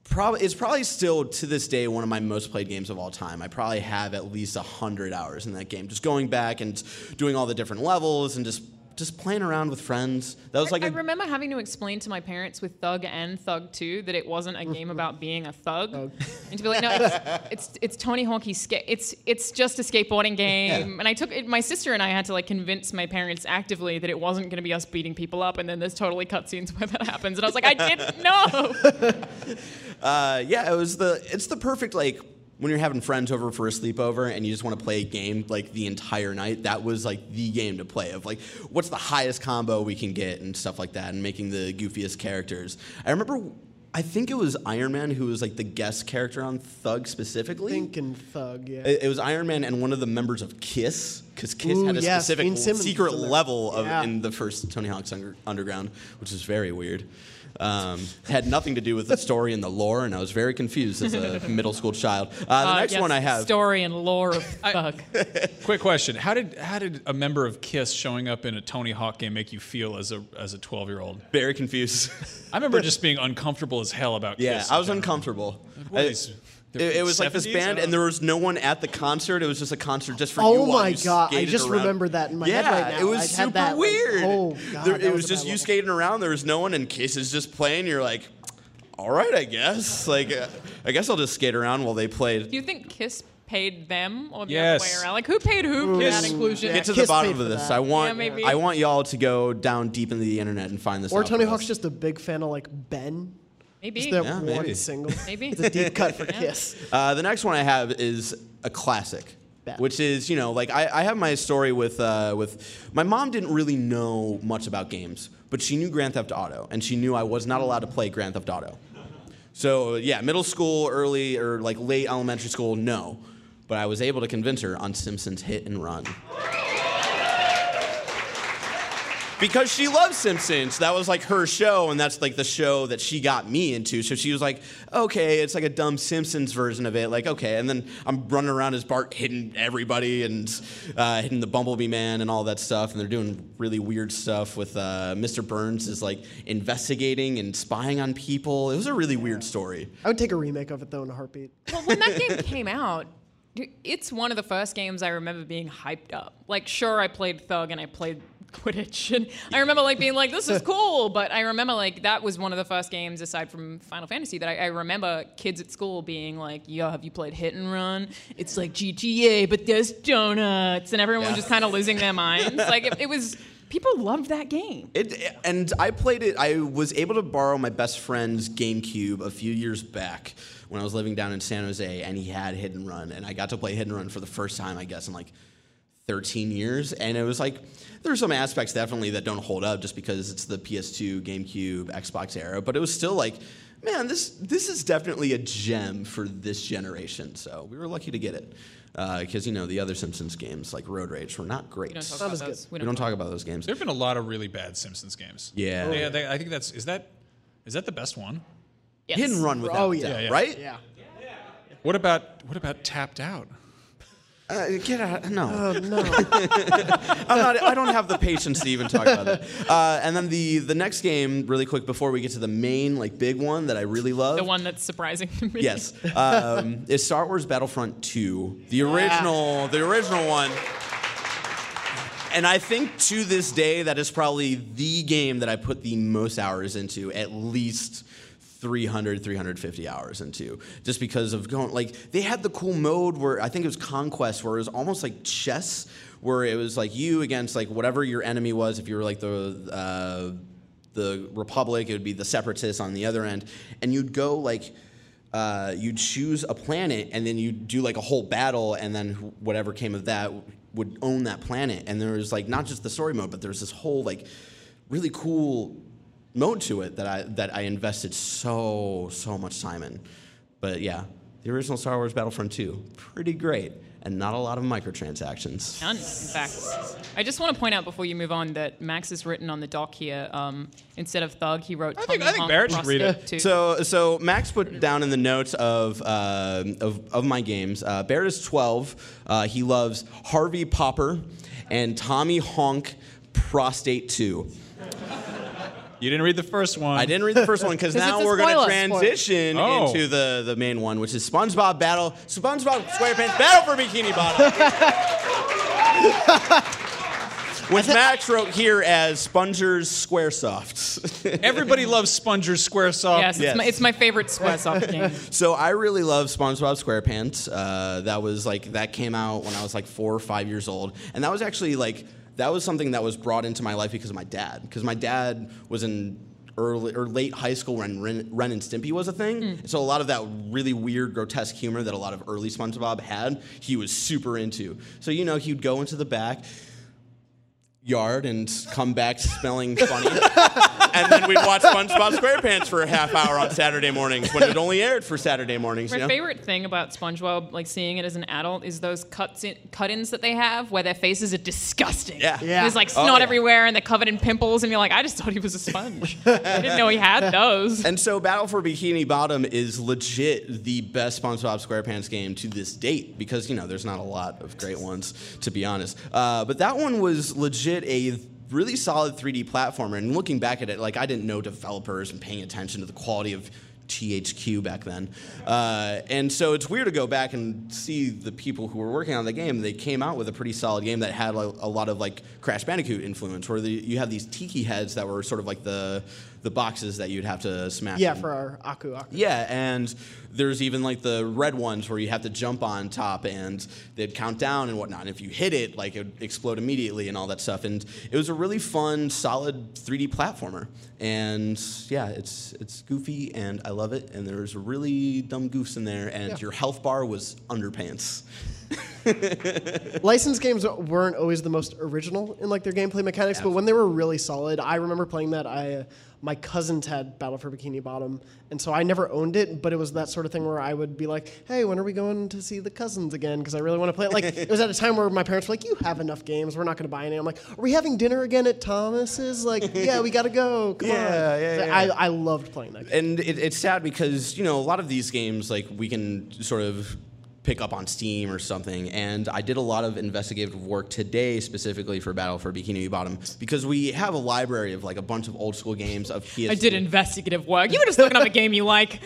Probably, it's probably still, to this day, one of my most played games of all time. I probably have at least one hundred hours in that game, just going back and doing all the different levels and just just playing around with friends. That was like I, a I remember having to explain to my parents with Thug and Thug two that it wasn't a game about being a thug. thug. And to be like, no, it's it's, it's Tony Hawk's skate. It's it's just a skateboarding game. Yeah. And I took it, my sister and I had to like convince my parents actively that it wasn't going to be us beating people up. And then there's totally cutscenes where that happens. And I was like, I didn't know. uh, yeah, it was the it's the perfect like. When you're having friends over for a sleepover and you just want to play a game like the entire night, that was like the game to play of like, what's the highest combo we can get and stuff like that, and making the goofiest characters. I remember, I think it was Iron Man who was like the guest character on Thug specifically. Thinking Thug, yeah. It, it was Iron Man and one of the members of Kiss, because Kiss Ooh, had a yes, specific secret level of yeah. in the first Tony Hawk's under, Underground, which is very weird. Um, had nothing to do with the story and the lore, and I was very confused as a middle school child. Uh, the uh, next yes, one I have story and lore of Thug. Quick question: How did how did a member of Kiss showing up in a Tony Hawk game make you feel as a as a twelve year old? Very confused. I remember just being uncomfortable as hell about yeah, Kiss. Yeah, I was uncomfortable. It, it was seventies, like this band, and there was no one at the concert. It was just a concert just for oh you. Oh my god! I just around. remembered that in my yeah, head right now. Yeah, it was I'd super that, weird. Like, oh god! There, it was, was just you level. skating around. There was no one, and Kiss is just playing. You're like, all right, I guess. Like, uh, I guess I'll just skate around while they played. Do you think Kiss paid them or the yes. other way around? Like, who paid who for that inclusion? Yeah. Get to Kiss the bottom of this. I want, yeah, I want y'all to go down deep into the internet and find this. Or Tony Hawk's just a big fan of like Ben. Maybe. Is there yeah, one maybe. single? Maybe. It's a deep cut for yeah. Kiss. Uh, the next one I have is a classic, Bad. which is, you know, like I, I have my story with, uh, with my mom didn't really know much about games, but she knew Grand Theft Auto, and she knew I was not allowed to play Grand Theft Auto. So, yeah, middle school, early, or like late elementary school, no. But I was able to convince her on Simpsons Hit and Run. Because she loves Simpsons. That was like her show, and that's like the show that she got me into. So she was like, okay, it's like a dumb Simpsons version of it. Like, okay, and then I'm running around as Bart hitting everybody and uh, hitting the Bumblebee Man and all that stuff. And they're doing really weird stuff with uh, Mister Burns is like investigating and spying on people. It was a really weird story. I would take a remake of it, though, in a heartbeat. Well, when that game came out, it's one of the first games I remember being hyped up. Like, sure, I played Thug and I played Quidditch, and I remember like being like, this is cool, but I remember like that was one of the first games aside from Final Fantasy that I, I remember kids at school being like, yo, have you played Hit and Run? It's like G T A, but there's donuts, and everyone yeah. just kind of losing their minds. Like it, it was, people loved that game. It, it, and I played it, I was able to borrow my best friend's GameCube a few years back when I was living down in San Jose, and he had Hit and Run, and I got to play Hit and Run for the first time, I guess, in like thirteen years, and it was like, there are some aspects definitely that don't hold up just because it's the P S two, GameCube, Xbox era, but it was still like, man, this this is definitely a gem for this generation, so we were lucky to get it. Because, uh, you know, the other Simpsons games, like Road Rage, were not great. We don't talk, about, about, those. We don't we don't talk about those games. There have been a lot of really bad Simpsons games. Yeah. Oh, yeah, they, I think that's, is that is that the best one? Yes. Hit and Run without oh, yeah. That, yeah, yeah. right? Yeah. yeah. What about What about Tapped Out? Uh, get out! No, uh, no. I'm not, I don't have the patience to even talk about that. Uh, and then the the next game, really quick, before we get to the main, like big one that I really love, the one that's surprising to me. Yes, um, is Star Wars Battlefront two, the original, yeah. the original one. And I think to this day, that is probably the game that I put the most hours into, at least three hundred, three hundred fifty hours into, just because of going, like, they had the cool mode where, I think it was Conquest, where it was almost like chess, where it was like you against, like, whatever your enemy was. If you were, like, the uh, the Republic, it would be the Separatists on the other end, and you'd go, like, uh, you'd choose a planet, and then you'd do, like, a whole battle, and then whatever came of that would own that planet, and there was, like, not just the story mode, but there's this whole, like, really cool mode to it that I that I invested so so much time in. But yeah, the original Star Wars Battlefront two, pretty great. and not a lot of microtransactions. None, in fact. I just want to point out before you move on that Max is written on the doc here. Um, instead of thug, he wrote. I think, I think Barrett should read it. Too. So, so Max put down in the notes of uh, of, of my games. Uh, Barrett is twelve. Uh, he loves Harvey Popper and Tommy Honk Prostate Two. You didn't read the first one. I didn't read the first one because now we're going to transition oh. into the, the main one, which is SpongeBob Battle, SpongeBob SquarePants Battle for Bikini Bottom. Which Max wrote here as Spongers Squaresofts. Everybody loves Spongers Squaresoft. Yes, it's, yes. My, it's my favorite Squaresoft game. So I really love SpongeBob SquarePants. Uh, that was like that came out when I was like four or five years old, and that was actually like. That was something that was brought into my life because of my dad. Because my dad was in early or late high school when Ren, Ren and Stimpy was a thing. Mm. So a lot of that really weird, grotesque humor that a lot of early SpongeBob had, he was super into. So, you know, he'd go into the back yard and come back smelling funny. And then we'd watch SpongeBob SquarePants for a half hour on Saturday mornings when it only aired for Saturday mornings. My you know? favorite thing about SpongeBob, like seeing it as an adult, is those cuts in, cut-ins that they have where their faces are disgusting. Yeah. yeah. There's like snot oh, yeah. everywhere and they're covered in pimples and you're like, I just thought he was a sponge. I didn't know he had those. And so Battle for Bikini Bottom is legit the best SpongeBob SquarePants game to this date because, you know, there's not a lot of great ones, to be honest. Uh, but that one was legit a... really solid three D platformer, and looking back at it, like I didn't know developers and paying attention to the quality of T H Q back then. Uh, and so it's weird to go back and see the people who were working on the game. They came out with a pretty solid game that had like, a lot of like Crash Bandicoot influence, where the, you have these tiki heads that were sort of like the the boxes that you'd have to smash. Yeah, in. for our Aku Aku. Yeah, and there's even like the red ones where you have to jump on top and they'd count down and whatnot. And if you hit it, like it would explode immediately and all that stuff. And it was a really fun, solid three D platformer. And yeah, it's it's goofy and I love it. And there's really dumb goofs in there. And yeah. your health bar was underpants. Licensed games weren't always the most original in like their gameplay mechanics, Absolutely. but when they were really solid, I remember playing that. I uh, my cousins had Battle for Bikini Bottom, and so I never owned it, but it was that sort of thing where I would be like, hey, when are we going to see the cousins again? Because I really want to play it. Like, it was at a time where my parents were like, you have enough games. We're not going to buy any. I'm like, are we having dinner again at Thomas's? Like, yeah, we got to go. Come yeah, on. Yeah, yeah, I, yeah. I loved playing that game. And it, it's sad because, you know, a lot of these games, like, we can sort of... pick up on Steam or something, and I did a lot of investigative work today specifically for Battle for Bikini Bottom because we have a library of like a bunch of old school games of P S two. I did investigative work. You were just looking up a game you like.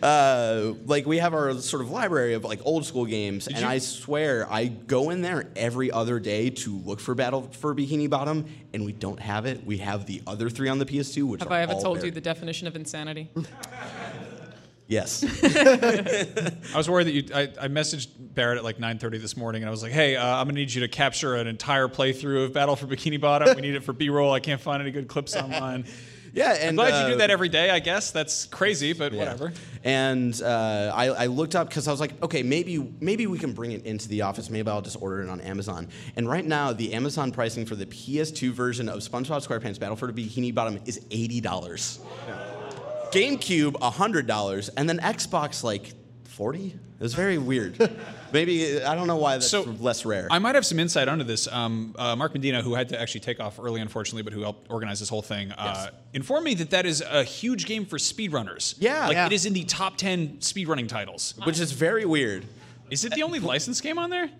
uh, like we have our sort of library of like old school games, did and you? I swear I go in there every other day to look for Battle for Bikini Bottom, and we don't have it. We have the other three on the P S two, which have are I ever all told there. you the definition of insanity? Yes. I was worried that you. I, I messaged Barrett at like nine thirty this morning, and I was like, "Hey, uh, I'm gonna need you to capture an entire playthrough of Battle for Bikini Bottom. We need it for B-roll. I can't find any good clips online." Yeah, and I'm glad uh, you do that every day. I guess that's crazy, but yeah. whatever. And uh, I, I looked up because I was like, okay, maybe maybe we can bring it into the office. Maybe I'll just order it on Amazon. And right now, the Amazon pricing for the P S two version of SpongeBob SquarePants Battle for Bikini Bottom is eighty dollars. Yeah. GameCube, one hundred dollars, and then Xbox, like, forty dollars? It was very weird. Maybe, I don't know why that's so, less rare. I might have some insight onto this. Um, uh, Mark Medina, who had to actually take off early, unfortunately, but who helped organize this whole thing, uh, yes. informed me that that is a huge game for speedrunners. Yeah. Like, yeah. it is in the top ten speedrunning titles. Which is very weird. Is it the only licensed game on there?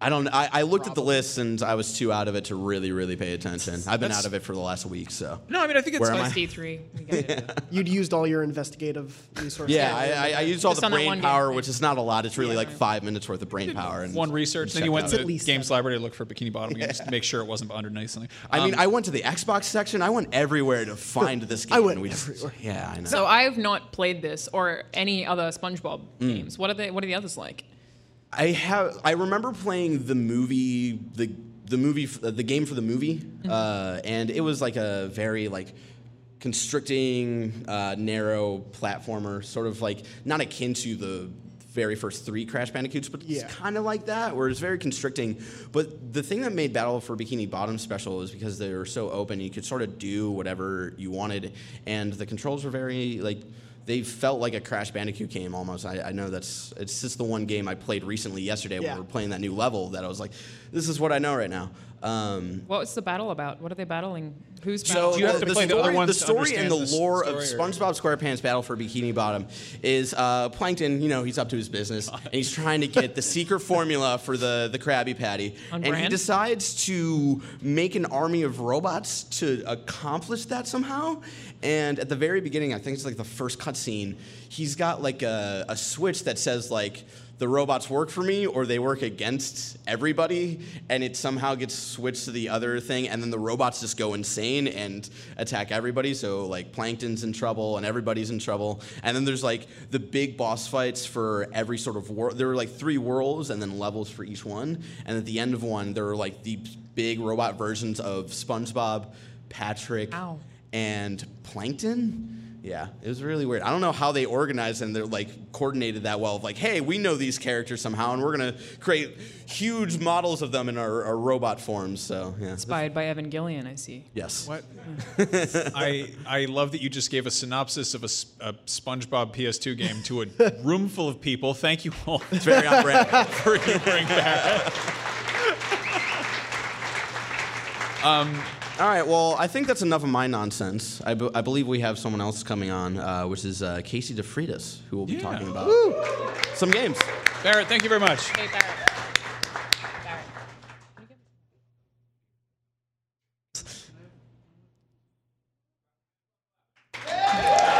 I don't. I, I looked Probably. at the list and I was too out of it to really, really pay attention. I've been That's, out of it for the last week, so. No, I mean I think it's like D three. Yeah. You'd used all your investigative resources. Yeah, I, I, I used all the brain power, game. which is not a lot. It's really yeah. like five minutes worth of brain power. And one research, and then you went to the games library to look for Bikini Bottom yeah. games to make sure it wasn't underneath something. Um, I mean, I went to the Xbox section. I went everywhere to find this game. I went we everywhere. Just, yeah, I know. So I have not played this or any other SpongeBob mm. games. What are they? What are the others like? I have. I remember playing the movie, the the movie, the game for the movie, mm-hmm. uh, and it was like a very like constricting, uh, narrow platformer, sort of like not akin to the very first three Crash Bandicoots, but yeah. it's kind of like that, where it's very constricting. But the thing that made Battle for Bikini Bottom special is because they were so open, you could sort of do whatever you wanted, and the controls were very like. they felt like a Crash Bandicoot game almost. I, I know that's it's just the one game I played recently yesterday yeah. when we were playing that new level that I was like, this is what I know right now. Um, What's the battle about? What are they battling? Who's battling? So Do you have the, to play the, story, the other ones the story and the lore story of SpongeBob SquarePants Battle for Bikini Bottom is uh, Plankton, you know, he's up to his business, God. and he's trying to get the secret formula for the, the Krabby Patty. On and brand? He decides to make an army of robots to accomplish that somehow. And at the very beginning, I think it's like the first cutscene, he's got like a, a switch that says like, the robots work for me or they work against everybody, and it somehow gets switched to the other thing, and then the robots just go insane and attack everybody. So like Plankton's in trouble and everybody's in trouble. And then there's like the big boss fights for every sort of world. There were like three worlds and then levels for each one. And at the end of one, there were like the big robot versions of SpongeBob, Patrick, Ow. and Plankton. Yeah, it was really weird. I don't know how they organized and they're like coordinated that well. Of like, hey, we know these characters somehow, and we're gonna create huge models of them in our, our robot forms. So, yeah. Inspired by Evan Gillian, I see. Yes. What? Yeah. I I love that you just gave a synopsis of a, a SpongeBob P S two game to a room full of people. Thank you all. It's very on brand for you bring back. um. All right, well, I think that's enough of my nonsense. I, b I believe we have someone else coming on, uh, which is uh, Casey DeFritis, who will be yeah. talking about Woo. some games. Barrett, thank you very much. Hey, Barrett. Barrett.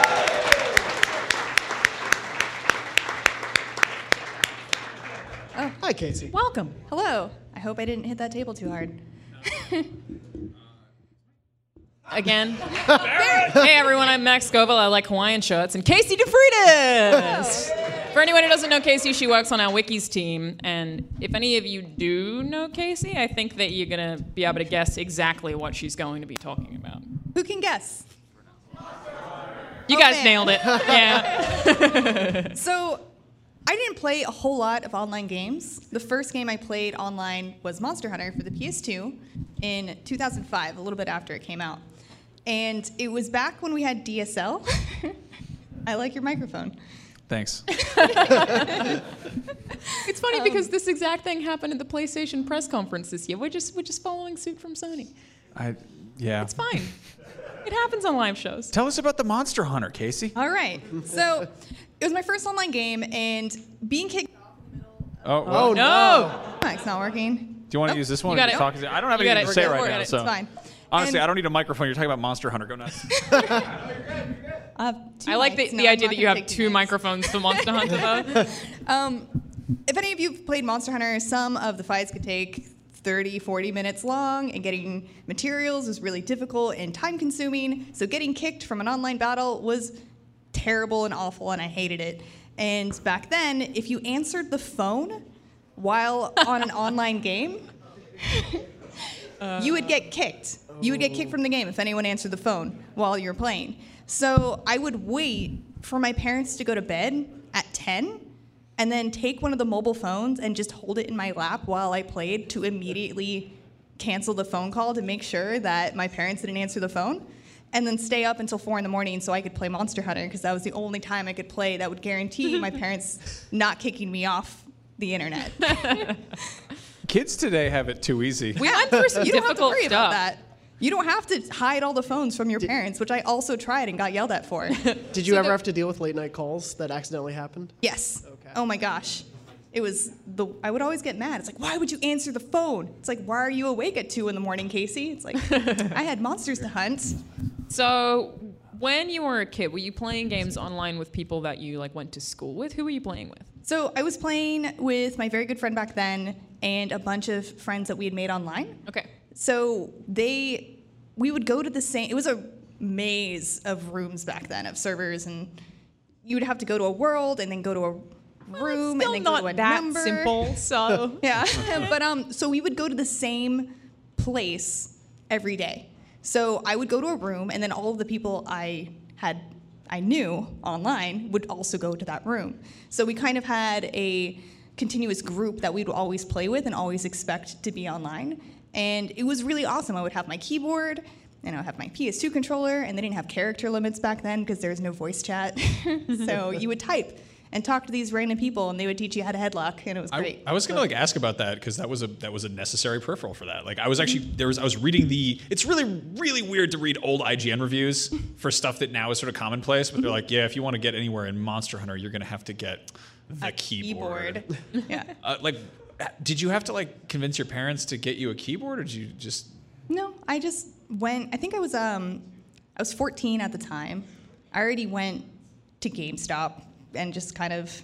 Oh. Hi, Casey. Welcome. Hello. I hope I didn't hit that table too hard. Again. Hey everyone, I'm Max Scoville. I like Hawaiian shirts. And Casey DeFritis! For anyone who doesn't know Casey, she works on our Wikis team. And if any of you do know Casey, I think that you're going to be able to guess exactly what she's going to be talking about. Who can guess? You oh, guys man. nailed it. Yeah. So, I didn't play a whole lot of online games. The first game I played online was Monster Hunter for the P S two in two thousand five, a little bit after it came out. And it was back when we had D S L. I like your microphone. Thanks. It's funny um, because this exact thing happened at the PlayStation press conference this year. We're just we're just following suit from Sony. I yeah. It's fine. It happens on live shows. Tell us about the Monster Hunter, Casey. All right. So it was my first online game, and being kicked off in the middle of oh, oh no. no. Mic's not working. Do you want to oh, use this one? You or just talk? I don't have you anything to say right now. It. So. It's fine. Honestly, and I don't need a microphone. You're talking about Monster Hunter. Go nuts. I, I like the, the idea that you have two microphones for Monster Hunter, though. Um, if any of you have played Monster Hunter, some of the fights could take thirty, forty minutes long, and getting materials was really difficult and time-consuming. So getting kicked from an online battle was terrible and awful, and I hated it. And back then, if you answered the phone while on an online game, uh, you would get kicked. You would get kicked from the game if anyone answered the phone while you were playing. So I would wait for my parents to go to bed at ten, and then take one of the mobile phones and just hold it in my lap while I played to immediately cancel the phone call to make sure that my parents didn't answer the phone, and then stay up until four in the morning so I could play Monster Hunter, because that was the only time I could play that would guarantee my parents not kicking me off the internet. Kids today have it too easy. We went through some difficult stuff. About that. You don't have to hide all the phones from your Did parents, which I also tried and got yelled at for. Did you so ever have to deal with late night calls that accidentally happened? Yes. Okay. Oh my gosh. It was the, I would always get mad. It's like, why would you answer the phone? It's like, why are you awake at two in the morning, Casey? It's like, I had monsters to hunt. So when you were a kid, were you playing games online with people that you like went to school with? Who were you playing with? So I was playing with my very good friend back then and a bunch of friends that we had made online. Okay. So they, we would go to the same, it was a maze of rooms back then, of servers, and you would have to go to a world and then go to a room well, and then go to a number. It's still not that simple, so. Yeah, but um, so we would go to the same place every day. So I would go to a room, and then all of the people I had, I knew online would also go to that room. So we kind of had a continuous group that we'd always play with and always expect to be online. And it was really awesome. I would have my keyboard, and I'll have my P S two controller, and they didn't have character limits back then because there was no voice chat. So you would type and talk to these random people, and they would teach you how to headlock, and it was great. I, I was gonna like ask about that because that was a that was a necessary peripheral for that. Like I was actually there was I was reading the. It's really really weird to read old I G N reviews for stuff that now is sort of commonplace, but they're like, yeah, if you want to get anywhere in Monster Hunter, you're gonna have to get the a keyboard. keyboard. Yeah. Uh, like, did you have to like convince your parents to get you a keyboard, or did you just? No, I just went. I think I was um, I was fourteen at the time. I already went to GameStop. And just kind of,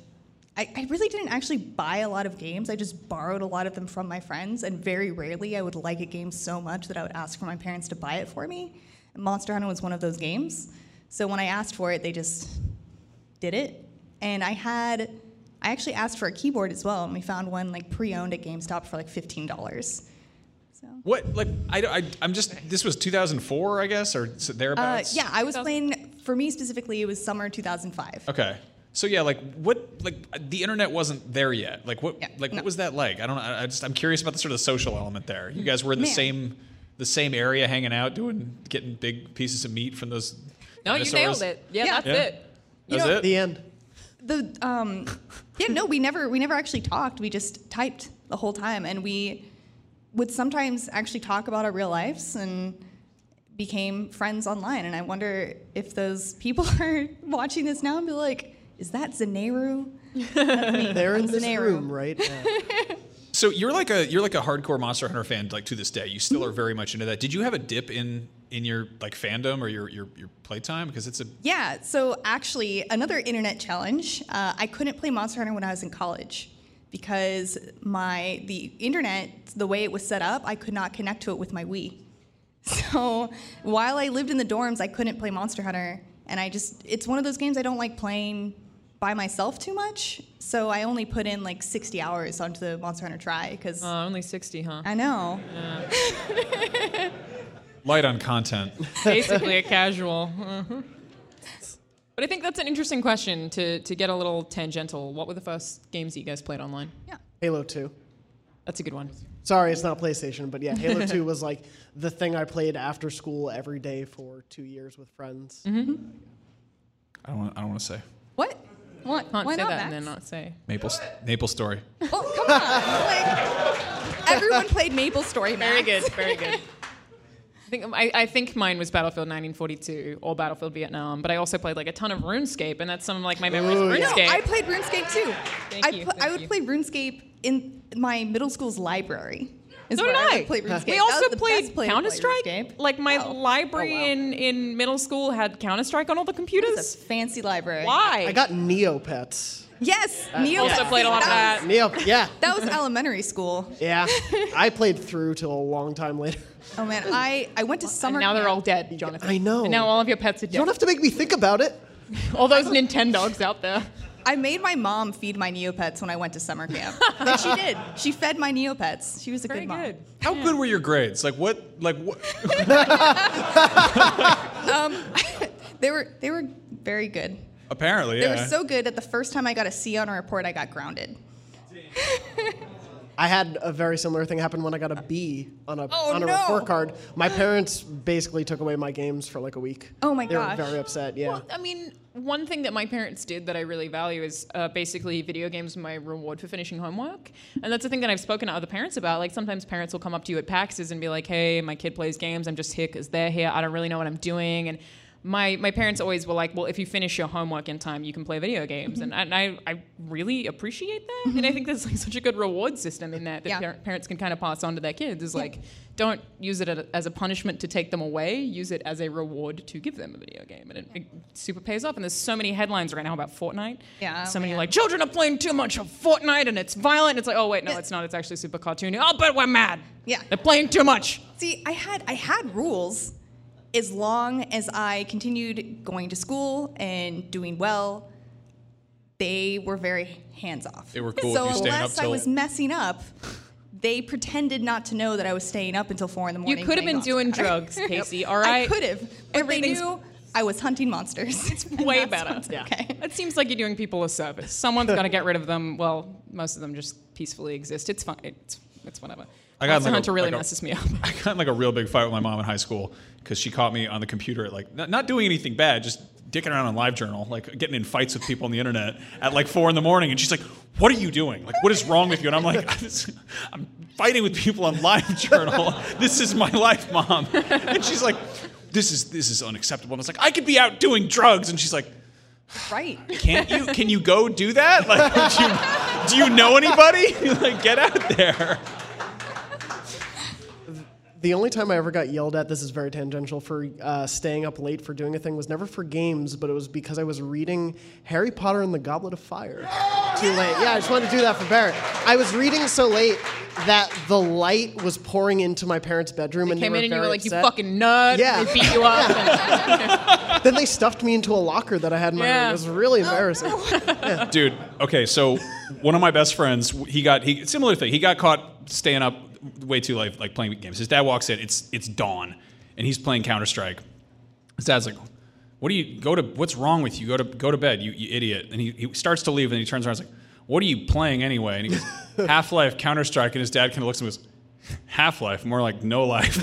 I, I really didn't actually buy a lot of games. I just borrowed a lot of them from my friends, and very rarely I would like a game so much that I would ask for my parents to buy it for me. And Monster Hunter was one of those games. So when I asked for it, they just did it. And I had, I actually asked for a keyboard as well, and we found one like pre-owned at GameStop for like fifteen dollars. So. What, like, I, I, I'm just, this was two thousand four, I guess, or thereabouts? Uh, yeah, I was playing, for me specifically, it was summer two thousand five. Okay. So yeah, like what, like the internet wasn't there yet. Like what, yeah, like no. what was that like? I don't know. I just I'm curious about the sort of social element there. You guys were in the Man. same, the same area, hanging out, doing, getting big pieces of meat from those. No, dinosaurs. You nailed it. Yeah, yeah. that's yeah. it. You that's know, it. The end. The um, yeah, no, we never, we never actually talked. We just typed the whole time, and we would sometimes actually talk about our real lives and became friends online. And I wonder if those people are watching this now and be like, is that Zaneru? They're in this room right now. So you're like a you're like a hardcore Monster Hunter fan like to this day. You still are very much into that. Did you have a dip in in your like fandom or your your, your playtime? Because it's a yeah. So actually, another internet challenge. Uh, I couldn't play Monster Hunter when I was in college because my the internet the way it was set up, I could not connect to it with my Wii. So while I lived in the dorms, I couldn't play Monster Hunter, and I just it's one of those games I don't like playing by myself too much, so I only put in like sixty hours onto the Monster Hunter try, because... Oh, uh, only sixty, huh? I know. Yeah. Light on content. Basically a casual. Uh-huh. But I think that's an interesting question to, to get a little tangential. What were the first games that you guys played online? Yeah. Halo two. That's a good one. Sorry, it's not PlayStation, but yeah, Halo two was like the thing I played after school every day for two years with friends. Mm-hmm. Uh, yeah. I don't want, I don't want to say. What? What? Can't Why say not, that Max? And then not say. Maple, Maple Story. Oh, come on. Like, everyone played Maple Story, Max. Very good, very good. I think, I, I think mine was Battlefield nineteen forty-two or Battlefield Vietnam, but I also played like a ton of RuneScape, and that's some of like my memories Ooh, of RuneScape. No, I played RuneScape too. Thank I, you, pl- thank I would you. play RuneScape in my middle school's library. So did I. I play RuneScape. We also played Counter-Strike. Play like my oh. library oh, wow. in, in middle school had Counter-Strike on all the computers. It's a fancy library. Why? I got Neopets. Yes, uh, Neopets. Also played a lot that of that. Neopets. Yeah. That was elementary school. Yeah, I played through till a long time later. Oh man, I, I went to summer. And now they're all dead, Jonathan. I know. And now all of your pets are dead. You don't have to make me think about it. All those Nintendogs out there. I made my mom feed my Neopets when I went to summer camp. And she did. She fed my Neopets. She was a Very good mom. Good. How yeah. good were your grades? Like what? Like what? um, they were they were very good. Apparently, yeah. They were so good that the first time I got a C on a report, I got grounded. I had a very similar thing happen when I got a B on a oh, on a no. report card. My parents basically took away my games for like a week. Oh my gosh. They were very upset, yeah. Well, I mean, one thing that my parents did that I really value is uh, basically video games were my reward for finishing homework. And that's a thing that I've spoken to other parents about. Like sometimes parents will come up to you at PAXs and be like, hey, my kid plays games. I'm just here because they're here. I don't really know what I'm doing. And my my parents always were like, well, if you finish your homework in time, you can play video games. Mm-hmm. And, I, and I, I really appreciate that. Mm-hmm. And I think there's like such a good reward system in that that yeah. par- parents can kind of pass on to their kids. Is yeah. like, don't use it as a punishment to take them away. Use it as a reward to give them a video game. And it, yeah. it super pays off. And there's so many headlines right now about Fortnite. Yeah, so many yeah. like, children are playing too much of Fortnite and it's violent. And it's like, oh, wait, no, it's not. It's actually super cartoony. Oh, but we're mad. Yeah. They're playing too much. See, I had I had rules. As long as I continued going to school and doing well, they were very hands-off. They were cool. So unless I was messing up, they pretended not to know that I was staying up until four in the morning. You could have been doing drugs, Casey, all right? I could have, but they knew I was hunting monsters. It's way better. Yeah. Okay. It seems like you're doing people a service. Someone's got to get rid of them. Well, most of them just peacefully exist. It's fine. It's, it's whatever. I got like Hunter a, really like messes a, me up. I got in like a real big fight with my mom in high school because she caught me on the computer at like not, not doing anything bad, just dicking around on LiveJournal, like getting in fights with people on the internet at like four in the morning, and she's like, "What are you doing? Like, what is wrong with you?" And I'm like, "I'm fighting with people on LiveJournal. This is my life, Mom." And she's like, "This is this is unacceptable." And I was like, "I could be out doing drugs," and she's like, "Right? Can't you? Can you go do that? Like, do you, do you know anybody? Like, get out there." The only time I ever got yelled at, this is very tangential, for uh, staying up late for doing a thing was never for games, but it was because I was reading Harry Potter and the Goblet of Fire. Too late. Yeah, I just wanted to do that for Barrett. I was reading so late that the light was pouring into my parents' bedroom. They and came they were in and you were like, upset. "You fucking nut." Yeah. They beat you up. Yeah. And then they stuffed me into a locker that I had in my yeah. room. It was really embarrassing. Oh, no. Yeah. Dude, okay, so one of my best friends, he got, he similar thing, he got caught staying up way too late, like playing games. His dad walks in, it's it's dawn, and he's playing Counter-Strike. His dad's like, "What do you go to? What's wrong with you? Go to go to bed, you, you idiot!" And he, he starts to leave, and he turns around, and he's like, "What are you playing anyway?" And he goes, "Half-Life, Counter-Strike," and his dad kind of looks at him and goes, "Half-Life, more like no life."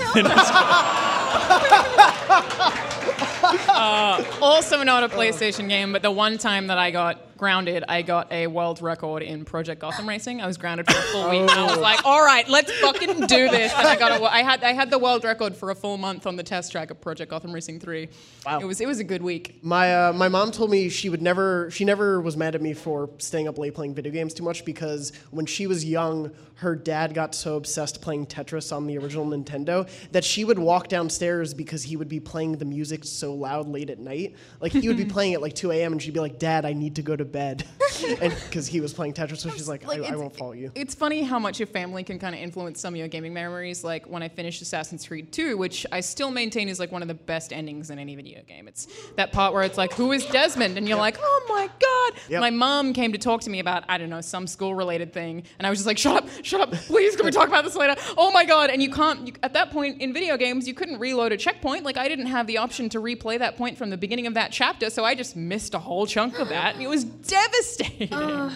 uh, also not a PlayStation game, but the one time that I got grounded, I got a world record in Project Gotham racing. I was grounded for a full oh. week. I was like, "All right, let's fucking do this." And I got a, I had I had the world record for a full month on the test track of Project Gotham Racing three. Wow. It was it was a good week. My uh, my mom told me she would never she never was mad at me for staying up late playing video games too much, because when she was young, her dad got so obsessed playing Tetris on the original Nintendo that she would walk downstairs because he would be playing the music so loud late at night. Like, he would be playing at like two A M and she'd be like, "Dad, I need to go to bed," because he was playing Tetris. So she's like, like I, I won't follow you. It's funny how much your family can kind of influence some of your gaming memories. Like when I finished Assassin's Creed two, which I still maintain is like one of the best endings in any video game. It's that part where it's like, "Who is Desmond?" And you're yep. like, "Oh my God." Yep. My mom came to talk to me about, I don't know, some school related thing. And I was just like, "Shut up, shut up. Please, can we talk about this later? Oh my God." And you can't, you, at that point in video games, you couldn't reload a checkpoint. Like, I didn't have the option to replay that point from the beginning of that chapter. So I just missed a whole chunk of that. And it was devastating. Uh,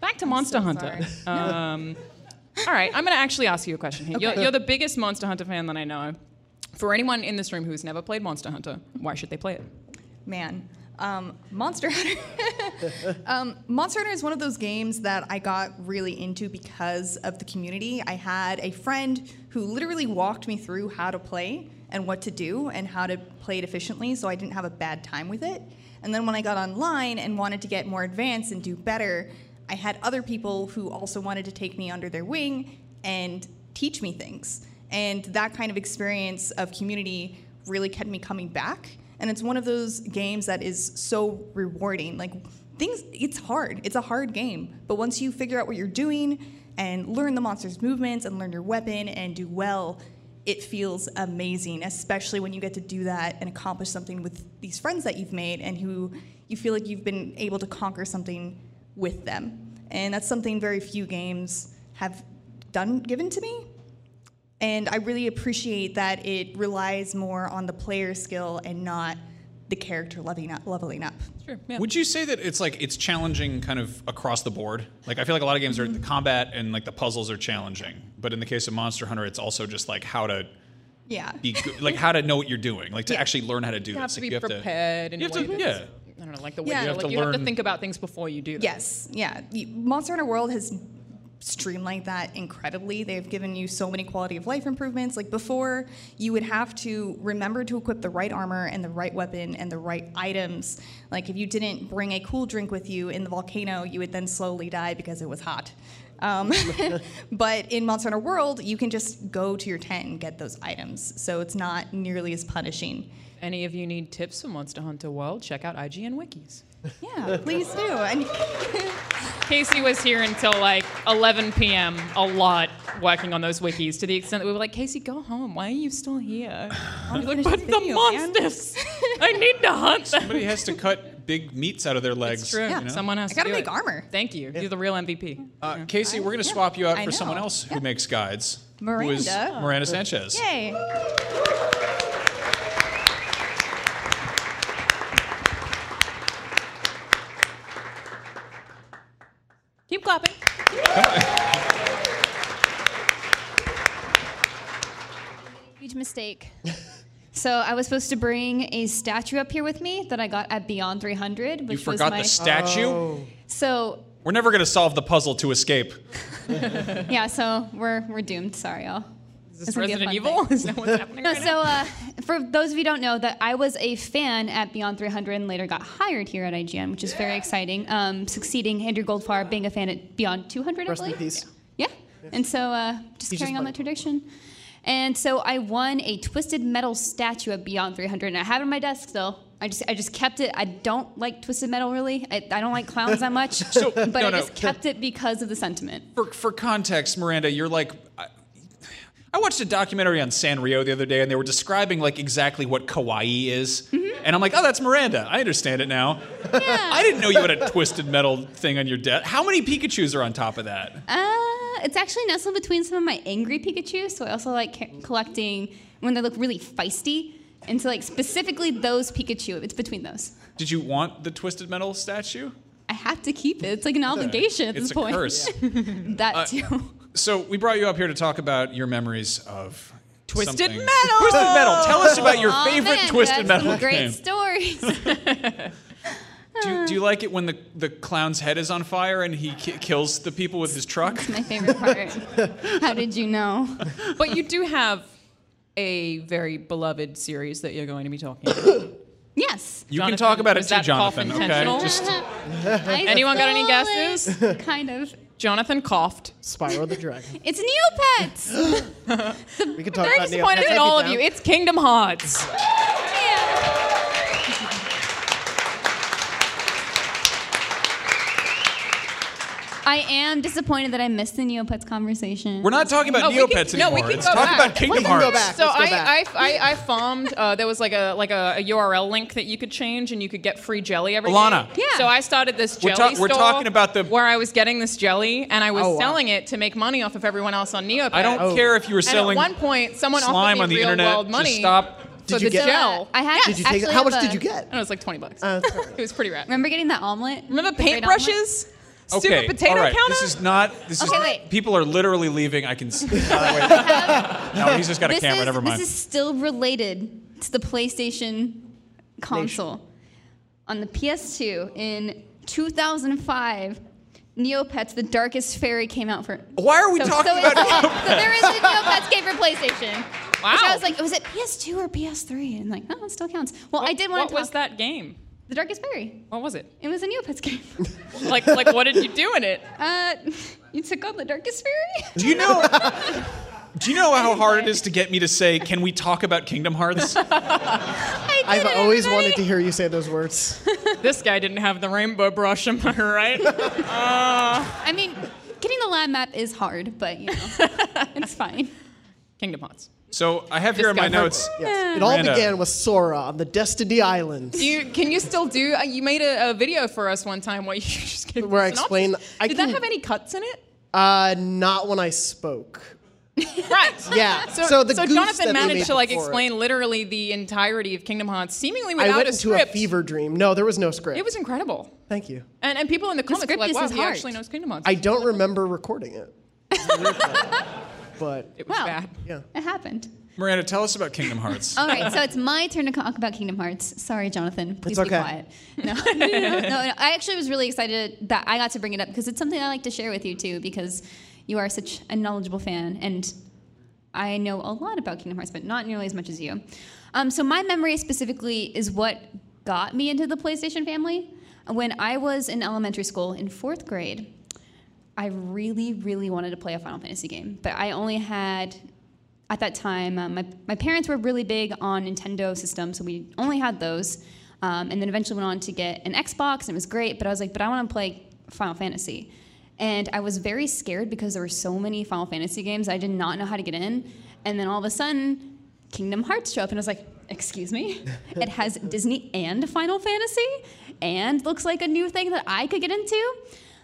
Back to I'm Monster so Hunter. Um, all right, I'm going to actually ask you a question here. Okay. You're, you're the biggest Monster Hunter fan that I know. For anyone in this room who's never played Monster Hunter, why should they play it? Man, um, Monster Hunter. um, Monster Hunter is one of those games that I got really into because of the community. I had a friend who literally walked me through how to play and what to do and how to play it efficiently, so I didn't have a bad time with it. And then when I got online and wanted to get more advanced and do better, I had other people who also wanted to take me under their wing and teach me things. And that kind of experience of community really kept me coming back. And it's one of those games that is so rewarding. Like, things, it's hard. It's a hard game. But once you figure out what you're doing and learn the monster's movements and learn your weapon and do well, it feels amazing, especially when you get to do that and accomplish something with these friends that you've made and who you feel like you've been able to conquer something with them. And that's something very few games have done, given to me. And I really appreciate that it relies more on the player skill and not the character leveling up. Leveling up. Sure, yeah. Would you say that it's like it's challenging kind of across the board? Like, I feel like a lot of games mm-hmm. are the combat and like the puzzles are challenging, but in the case of Monster Hunter, it's also just like how to yeah, be good, like how to know what you're doing, like to yeah. actually learn how to do you this. Have to like, be you prepared have to, and you have to, yeah. I don't know, like the way yeah, you, have, like to you learn. have to think about things before you do. Them. Yes, yeah. Monster Hunter World has streamlined that incredibly. They've given you so many quality of life improvements. Like, before, you would have to remember to equip the right armor and the right weapon and the right items. Like, if you didn't bring a cool drink with you in the volcano, you would then slowly die because it was hot. Um, but in Monster Hunter World, you can just go to your tent and get those items, so it's not nearly as punishing. Any of you need tips for Monster Hunter World, check out I G N Wikis. Yeah, please do. And Casey was here until like eleven P M a lot working on those wikis, to the extent that we were like, "Casey, go home. Why are you still here?" I'm like, "But the monsters! I need to hunt them." Somebody has to cut big meats out of their legs. It's true. Yeah. You know? Someone has I to. I gotta make it. Armor. Thank you. Yeah. You're the real M V P. Uh, yeah. Casey, I, we're gonna yeah, swap you out I for know. someone else yeah. who makes guides. Miranda. Who is Miranda Sanchez. Yay. Keep clapping. huge mistake. So I was supposed to bring a statue up here with me that I got at Beyond three hundred. Which you forgot was my the statue? Oh. So we're never going to solve the puzzle to escape. Yeah, so we're we're doomed. Sorry, y'all. Is this Resident Evil? Is that what's happening right now? Uh, for those of you who don't know, that I was a fan at Beyond three hundred and later got hired here at I G N, which is yeah. very exciting, um, succeeding Andrew Goldfarb being a fan at Beyond two hundred, Rest I believe. In peace. Yeah. yeah. And so uh, just He's carrying just on that tradition. And so I won a twisted metal statue at Beyond three hundred, and I have it on my desk still. I just I just kept it. I don't like twisted metal, really. I, I don't like clowns that much, so, but no, I just no. kept it because of the sentiment. For, for context, Miranda, you're like... I, I watched a documentary on Sanrio the other day, and they were describing like exactly what kawaii is. Mm-hmm. And I'm like, oh, that's Miranda. I understand it now. Yeah. I didn't know you had a twisted metal thing on your desk. How many Pikachus are on top of that? Uh, it's actually nestled between some of my angry Pikachu, so I also like collecting when they look really feisty. And so like specifically those Pikachu, it's between those. Did you want the twisted metal statue? I have to keep it. It's like an obligation at it's this point. It's a curse. That uh, too. So we brought you up here to talk about your memories of Twisted something. Metal. Twisted Metal. Tell us about your oh, favorite man, Twisted Metal game. Great stories. do, you, do you like it when the, the clown's head is on fire and he ki kills the people with his truck? That's my favorite part. How did you know? But you do have a very beloved series that you're going to be talking about. Yes. You Jonathan, can talk about it too, Jonathan. Okay. Just anyone got any guesses? It. Kind of. Jonathan coughed. Spyro the Dragon. It's Neopets! We can talk about Neopets. I'm very disappointed in all of you. It's Kingdom Hearts. I am disappointed that I missed the Neopets conversation. We're not talking about no, Neopets can, anymore. No, we can go back. Talk about Kingdom Hearts. So I, I, I, I farmed. Uh, there was like a like a, a U R L link that you could change, and you could get free jelly every day. Alana. Yeah. So I started this jelly we're ta store. We're talking about the where I was getting this jelly, and I was oh, wow. selling it to make money off of everyone else on Neopets. I don't oh. care if you were selling. And at one point, someone slime offered me on the real internet. World money. Just stop. Did so you get gel. I had. Yes. Did you take it? How much did you get? And it was like twenty bucks. Uh, it was pretty rad. Remember getting that omelet? Remember paintbrushes? Okay, potato all right. Counter? This is not. This okay, is. Wait. People are literally leaving. I can. See. have, no, he's just got a camera. Is, never mind. This is still related to the PlayStation console. Nation. On the P S two in two thousand five, Neopets: The Darkest Fairy came out for. Why are we so, talking so about Neopets? So there is a Neopets game for PlayStation. Wow. So I was like, was it P S two or P S three? And like, oh, it still counts. Well, what, I did want to talk. What was that game? The Darkest Fairy. What was it? It was a Neopets game. like, like, what did you do in it? Uh, you took on the Darkest Fairy. Do you know? Do you know how hard it is to get me to say, "Can we talk about Kingdom Hearts"? I I've it, always everybody. wanted to hear you say those words. This guy didn't have the rainbow brush, am I right? uh. I mean, getting the land map is hard, but you know, it's fine. Kingdom Hearts. So I have here in my notes. Yes. It all Miranda. began with Sora on the Destiny Island. Do you, can you still do? Uh, you made a, a video for us one time where you just gave where I explained. I Did can, that have any cuts in it? Uh, not when I spoke. Right. Yeah. So, so, the so Jonathan managed to like explain it. literally the entirety of Kingdom Hearts, seemingly without I went a script. into a fever dream. No, there was no script. It was incredible. Thank you. And and people in the, the comments were like, "Wow, he actually knows Kingdom Hearts." I don't remember recording it. But it was well, bad. Yeah. It happened. Miranda, tell us about Kingdom Hearts. All right, so it's my turn to talk about Kingdom Hearts. Sorry, Jonathan. Please it's be okay. quiet. No. no, no, no. I actually was really excited that I got to bring it up because it's something I like to share with you, too, because you are such a knowledgeable fan, and I know a lot about Kingdom Hearts, but not nearly as much as you. Um, so my memory specifically is what got me into the PlayStation family. When I was in elementary school in fourth grade, I really, really wanted to play a Final Fantasy game, but I only had, at that time, um, my, my parents were really big on Nintendo systems, so we only had those, um, and then eventually went on to get an Xbox, and it was great, but I was like, but I want to play Final Fantasy. And I was very scared because there were so many Final Fantasy games, I did not know how to get in, and then all of a sudden, Kingdom Hearts showed up, and I was like, excuse me? It has Disney and Final Fantasy, and looks like a new thing that I could get into?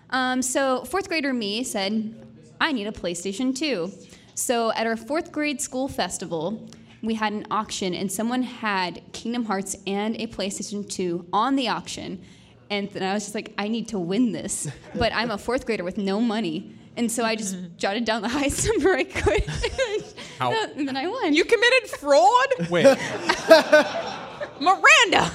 Um, so fourth grader me said, I need a PlayStation two. So at our fourth grade school festival, we had an auction, and someone had Kingdom Hearts and a PlayStation two on the auction. And then I was just like, I need to win this. But I'm a fourth grader with no money. And so I just jotted down the highest number I could. How? And then I won. You committed fraud? Wait. Miranda!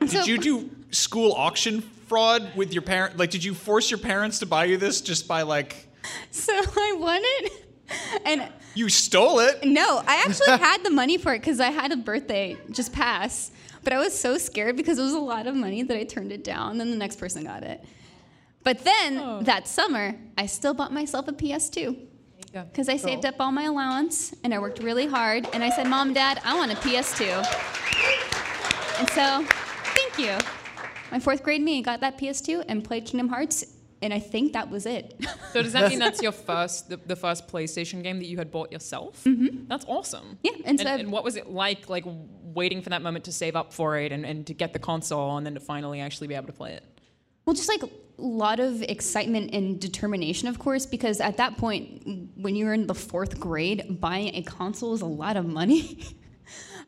Did so, you do school auction fraud with your parent? Like, did you force your parents to buy you this just by, like... So I won it. And you stole it? No, I actually had the money for it because I had a birthday just pass. But I was so scared because it was a lot of money that I turned it down. Then the next person got it. But then oh. that summer, I still bought myself a P S two because I cool. saved up all my allowance and I worked really hard. And I said, Mom, Dad, I want a P S two. And so, thank you. My fourth grade me got that P S two and played Kingdom Hearts. And I think that was it. So does that mean that's your first, the, the first PlayStation game that you had bought yourself? Mm-hmm. That's awesome. Yeah. And, and, so and what was it like, like waiting for that moment to save up for it and, and to get the console and then to finally actually be able to play it? Well, just like a lot of excitement and determination, of course, because at that point, when you were in the fourth grade, buying a console is a lot of money.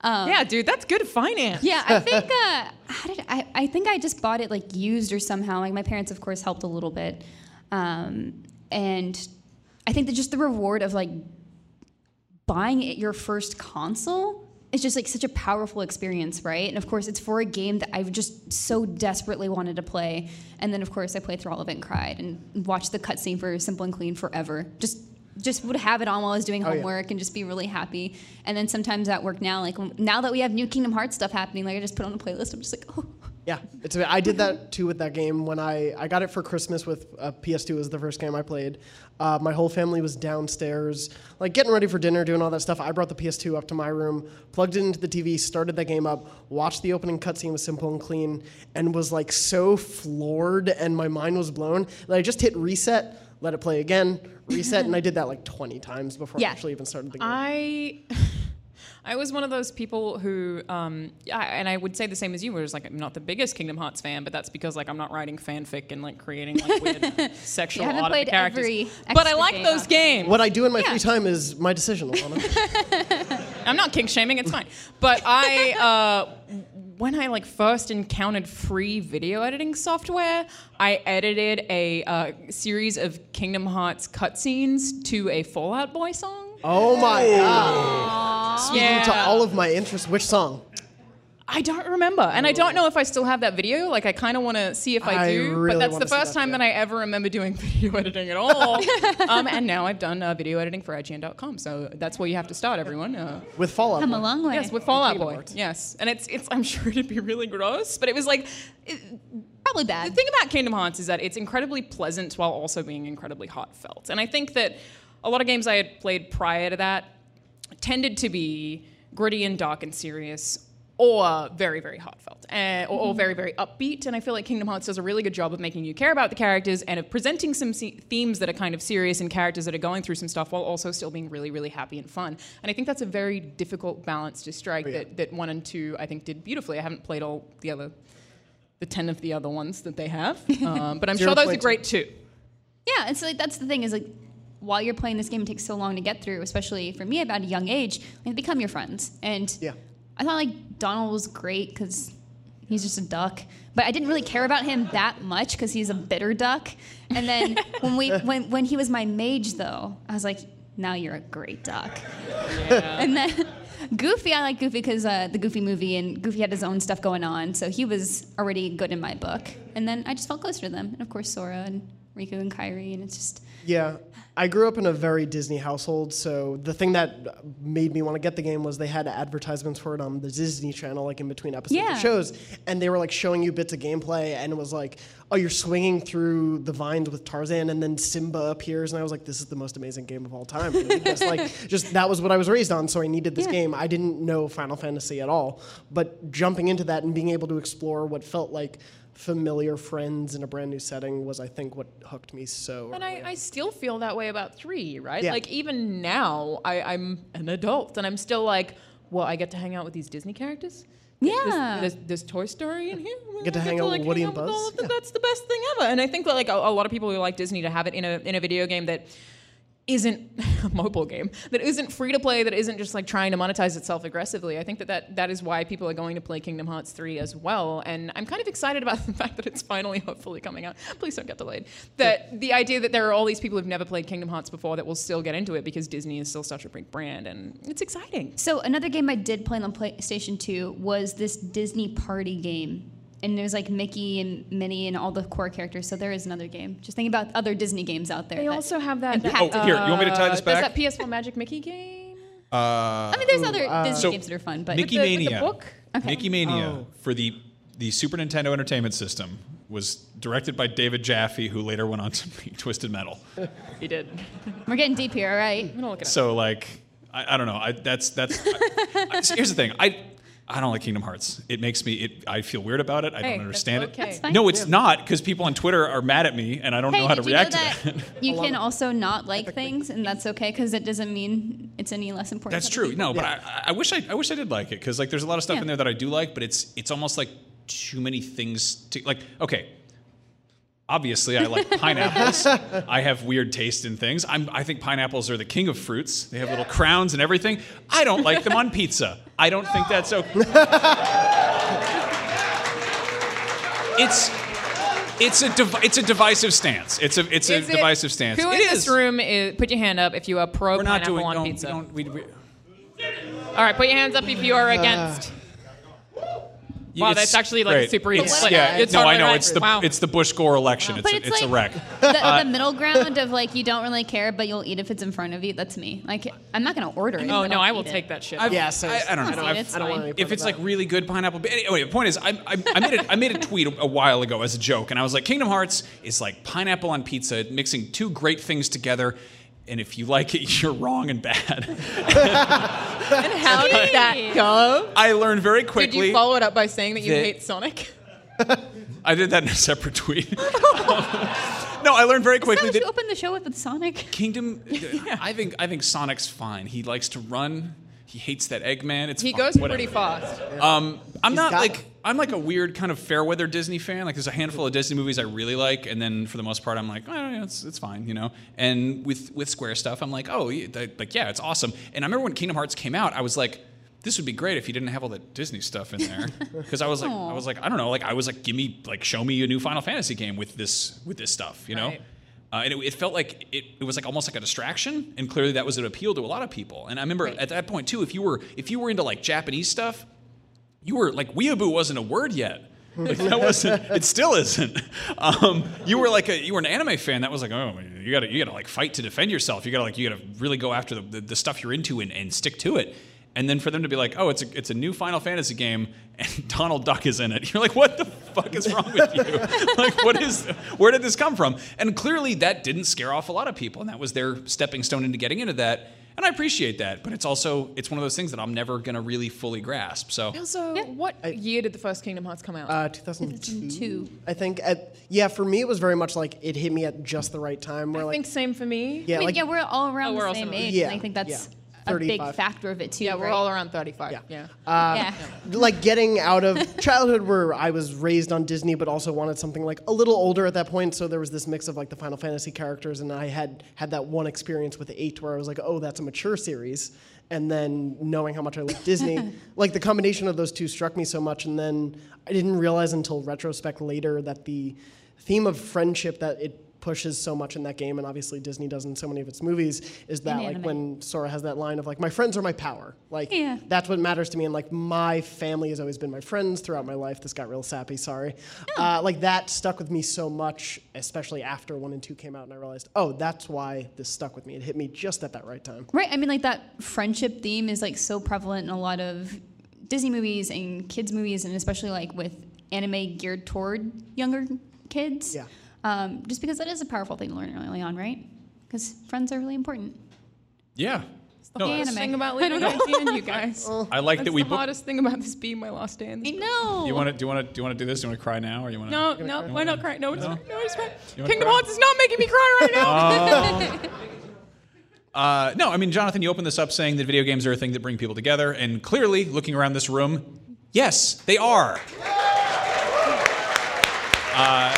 Um, yeah, dude, that's good finance. Yeah, I think uh, how did I, I think I just bought it like used or somehow. Like my parents, of course, helped a little bit, um, and I think that just the reward of like buying it your first console is just like such a powerful experience, right? And of course, it's for a game that I've just so desperately wanted to play. And then, of course, I played through all of it and cried and watched the cutscene for Simple and Clean forever. Just. Just would have it on while I was doing homework oh, yeah. and just be really happy. And then sometimes at work now, like now that we have new Kingdom Hearts stuff happening, like I just put on a playlist. I'm just like, oh. Yeah, it's. I did that too with that game when I, I got it for Christmas with uh, P S two was the first game I played. Uh, my whole family was downstairs, like getting ready for dinner, doing all that stuff. I brought the P S two up to my room, plugged it into the T V, started that game up, watched the opening cutscene with Simple and Clean, and was like so floored and my mind was blown that I just hit reset. Let it play again, reset, and I did that like twenty times before yeah. I actually even started the game. I, I was one of those people who, um, I, and I would say the same as you, where it's like I'm not the biggest Kingdom Hearts fan, but that's because like I'm not writing fanfic and like creating like weird sexual art of characters. Every but I like game those games. What I do in my yeah. free time is my decision, Alana. I'm not kink shaming; it's fine. But I. Uh, When I like first encountered free video editing software, I edited a uh, series of Kingdom Hearts cutscenes to a Fall Out Boy song. Oh my god! Aww. Speaking yeah. to all of my interests, which song? I don't remember, and I don't know if I still have that video. Like, I kind of want to see if I, I do, really but that's the first that, time yeah. that I ever remember doing video editing at all. um, and now I've done uh, video editing for I G N dot com, so that's where you have to start, everyone. Uh, with Fall Out Boy. Come a long way. Yes, with Fall Out Boy. Yes, and it's it's. I'm sure it'd be really gross, but it was like. It, Probably bad. The thing about Kingdom Hearts is that it's incredibly pleasant while also being incredibly heartfelt, and I think that a lot of games I had played prior to that tended to be gritty and dark and serious. Or very, very heartfelt, uh, or, or very, very upbeat. And I feel like Kingdom Hearts does a really good job of making you care about the characters and of presenting some se- themes that are kind of serious and characters that are going through some stuff while also still being really, really happy and fun. And I think that's a very difficult balance to strike oh, yeah. that, that one and two, I think, did beautifully. I haven't played all the other, the ten of the other ones that they have. Um, but I'm sure those are great, too. Yeah, and so like, that's the thing is, like, while you're playing this game, it takes so long to get through, especially for me about a young age, they become your friends. And yeah. I thought like Donald was great because he's just a duck, but I didn't really care about him that much because he's a bitter duck. And then when we when when he was my mage though, I was like, now you're a great duck. Yeah. And then Goofy, I like Goofy because uh, the Goofy movie and Goofy had his own stuff going on, so he was already good in my book. And then I just felt closer to them, and of course Sora and Riku and Kairi, and it's just. Yeah, I grew up in a very Disney household, so the thing that made me want to get the game was they had advertisements for it on the Disney Channel, like in between episodes yeah. of shows, and they were like showing you bits of gameplay, and it was like, oh, you're swinging through the vines with Tarzan, and then Simba appears, and I was like, this is the most amazing game of all time. Just like, just that was what I was raised on, so I needed this yeah. game. I didn't know Final Fantasy at all, but jumping into that and being able to explore what felt like familiar friends in a brand new setting was, I think, what hooked me so. And I, I still feel that way about three, right? Yeah. Like, even now, I, I'm an adult, and I'm still like, well, I get to hang out with these Disney characters? Yeah. There's, there's, there's Toy Story in here. Get I to hang get to, out like, with Woody and Buzz? All of them. Yeah. That's the best thing ever. And I think that, like, a, a lot of people who like Disney to have it in a in a video game that isn't a mobile game, that isn't free to play, that isn't just like trying to monetize itself aggressively. I think that, that that is why people are going to play Kingdom Hearts three as well. And I'm kind of excited about the fact that it's finally hopefully coming out. Please don't get delayed. That yeah. The idea that there are all these people who've never played Kingdom Hearts before that will still get into it because Disney is still such a big brand, and it's exciting. So another game I did play on PlayStation two was this Disney party game. And it was like Mickey and Minnie and all the core characters. So there is another game. Just think about other Disney games out there. They also have that. that oh, uh, here, you want me to tie this back? There's that P S four Magic Mickey game. Uh, I mean, there's ooh, other uh, Disney so games that are fun. But Mickey with the, Mania. With the book? Okay. Mickey Mania oh. for the, the Super Nintendo Entertainment System was directed by David Jaffe, who later went on to make Twisted Metal. He did. We're getting deep here, all right? I'm gonna look it up. So, like, I, I don't know. I, that's that's. I, I, here's the thing. I. I don't like Kingdom Hearts. It makes me, it, I feel weird about it. I hey, don't understand that's okay. it. That's fine. No, it's not, because people on Twitter are mad at me, and I don't hey, know how to react that to that. You can also not like things, and that's okay, because it doesn't mean it's any less important. That's true. No, but I, I wish I, I wish I did like it, because like there's a lot of stuff yeah. in there that I do like, but it's it's almost like too many things to like. Okay, obviously I like pineapples. I have weird taste in things. I'm, I think pineapples are the king of fruits. They have yeah. little crowns and everything. I don't like them on pizza. I don't no. think that's okay. it's it's a div- it's a divisive stance. It's a it's is a it, divisive stance. Who it in is. this room is? Put your hand up if you are pro We're pineapple doing, on don't, pizza. Don't, we, we, All right, put your hands up if you are against. Uh, wow, that's actually like great. super easy. It's, like, yeah, it's no, I know right. it's the wow. it's the Bush Gore election. Wow. It's, a, it's it's like a wreck. The, uh, the middle ground of like you don't really care, but you'll eat if it's in front of you. That's me. Like I'm not gonna order it. Oh no, I will take it. that shit. I've, yeah, so I, I don't know. I've, it's I don't really if it's like really good pineapple. Anyway, the point is, I I, I made a, I made a tweet a while ago as a joke, and I was like, Kingdom Hearts is like pineapple on pizza, mixing two great things together. And if you like it, you're wrong and bad. And how did that go? I learned very quickly. Did you follow it up by saying that you that hate Sonic? I did that in a separate tweet. No, I learned very quickly that you opened the show with, with Sonic. Kingdom, yeah. I think I think Sonic's fine. He likes to run. He hates that Eggman. It's he fun, goes whatever. pretty fast. Um, I'm He's not like. It. I'm like a weird kind of fair-weather Disney fan. Like, there's a handful of Disney movies I really like, and then for the most part, I'm like, oh, yeah, it's it's fine, you know. And with with Square stuff, I'm like, oh, like yeah, it's awesome. And I remember when Kingdom Hearts came out, I was like, this would be great if you didn't have all that Disney stuff in there, because I was like, I was like, I don't know, like I was like, give me like, show me a new Final Fantasy game with this with this stuff, you know. Right. Uh, and it, it felt like it, it was like almost like a distraction, and clearly that was an appeal to a lot of people. And I remember right. at that point too, if you were if you were into like Japanese stuff. You were like weeaboo wasn't a word yet. Like that wasn't. It still isn't. Um, you were like a you were an anime fan. That was like oh you gotta you gotta like fight to defend yourself. You gotta like you gotta really go after the, the, the stuff you're into and, and stick to it. And then for them to be like, oh, it's a, it's a new Final Fantasy game, and Donald Duck is in it. You're like, what the fuck is wrong with you? Like, what is, where did this come from? And clearly that didn't scare off a lot of people, and that was their stepping stone into getting into that. And I appreciate that, but it's also, it's one of those things that I'm never going to really fully grasp. So, also, yeah. what I, year did the first Kingdom Hearts come out? Uh, two thousand two I think, at, yeah, for me, it was very much like it hit me at just the right time. Where I like, think same for me. Yeah, I mean, like, yeah we're all around oh, the same age, yeah, and I think that's... Yeah. A big factor of it too. Yeah, we're right? all around thirty-five. Yeah, yeah. Uh, yeah. Like getting out of childhood where I was raised on Disney, but also wanted something like a little older at that point. So there was this mix of like the Final Fantasy characters, and I had had that one experience with eight where I was like, oh, that's a mature series. And then knowing how much I liked Disney, like the combination of those two struck me so much. And then I didn't realize until retrospect later that the theme of friendship that it pushes so much in that game, and obviously Disney does in so many of its movies, is that like when Sora has that line of like, my friends are my power. Like, yeah. that's what matters to me, and like, my family has always been my friends throughout my life. This got real sappy, sorry. Oh. Uh, like, that stuck with me so much, especially after one and two came out, and I realized, oh, that's why this stuck with me. It hit me just at that right time. Right, I mean, like, that friendship theme is like so prevalent in a lot of Disney movies and kids' movies, and especially like with anime geared toward younger kids. Yeah. Um, just because that is a powerful thing to learn early on, right? Because friends are really important. Yeah. It's the no, hardest thing about leaving I you guys. I, I like That's that we. The bo- hardest thing about this being my last day. In this I know. You want to? Do you want to? Do you want to do this? Do you want to cry now, or you want to? No, no. Cry? Why not cry? No, no. It's, no, it's fine. Kingdom Hearts is not making me cry right now. uh, uh, no, I mean, Jonathan, you opened this up saying that video games are a thing that bring people together, and clearly, looking around this room, yes, they are. Uh,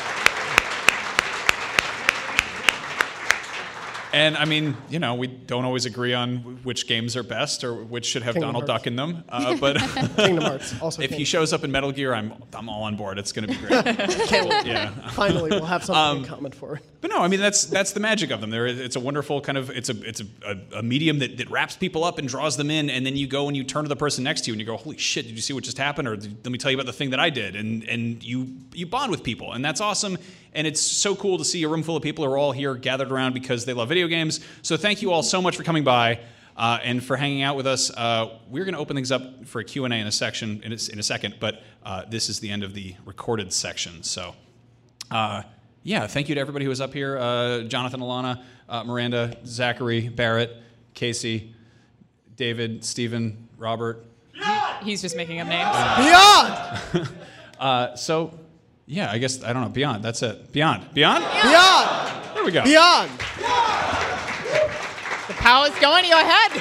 And I mean, you know, we don't always agree on which games are best or which should have Kingdom Donald Hearts. Duck in them. Uh, but Kingdom Hearts. Also, if Kingdom. he shows up in Metal Gear, I'm I'm all on board. It's going to be great. We'll, yeah. Finally, we'll have something um, in common for it. But no, I mean that's that's the magic of them. There, it's a wonderful kind of it's a it's a, a, a medium that, that wraps people up and draws them in, and then you go and you turn to the person next to you and you go, "Holy shit! Did you see what just happened?" Or let me tell you about the thing that I did, and and you you bond with people, and that's awesome. And it's so cool to see a room full of people who are all here gathered around because they love video games. So thank you all so much for coming by uh, and for hanging out with us. Uh, we're going to open things up for a Q and A in a section in a, in a second, but uh, this is the end of the recorded section. So uh, yeah, thank you to everybody who was up here. Uh, Jonathan, Alana, uh, Miranda, Zachary, Barrett, Casey, David, Stephen, Robert. He, he's just making up names. Uh, Beyond! uh, so... Yeah, I guess, I don't know, Beyond, that's it. Beyond. Beyond? Beyond! There we go. Beyond! The power's going to your head.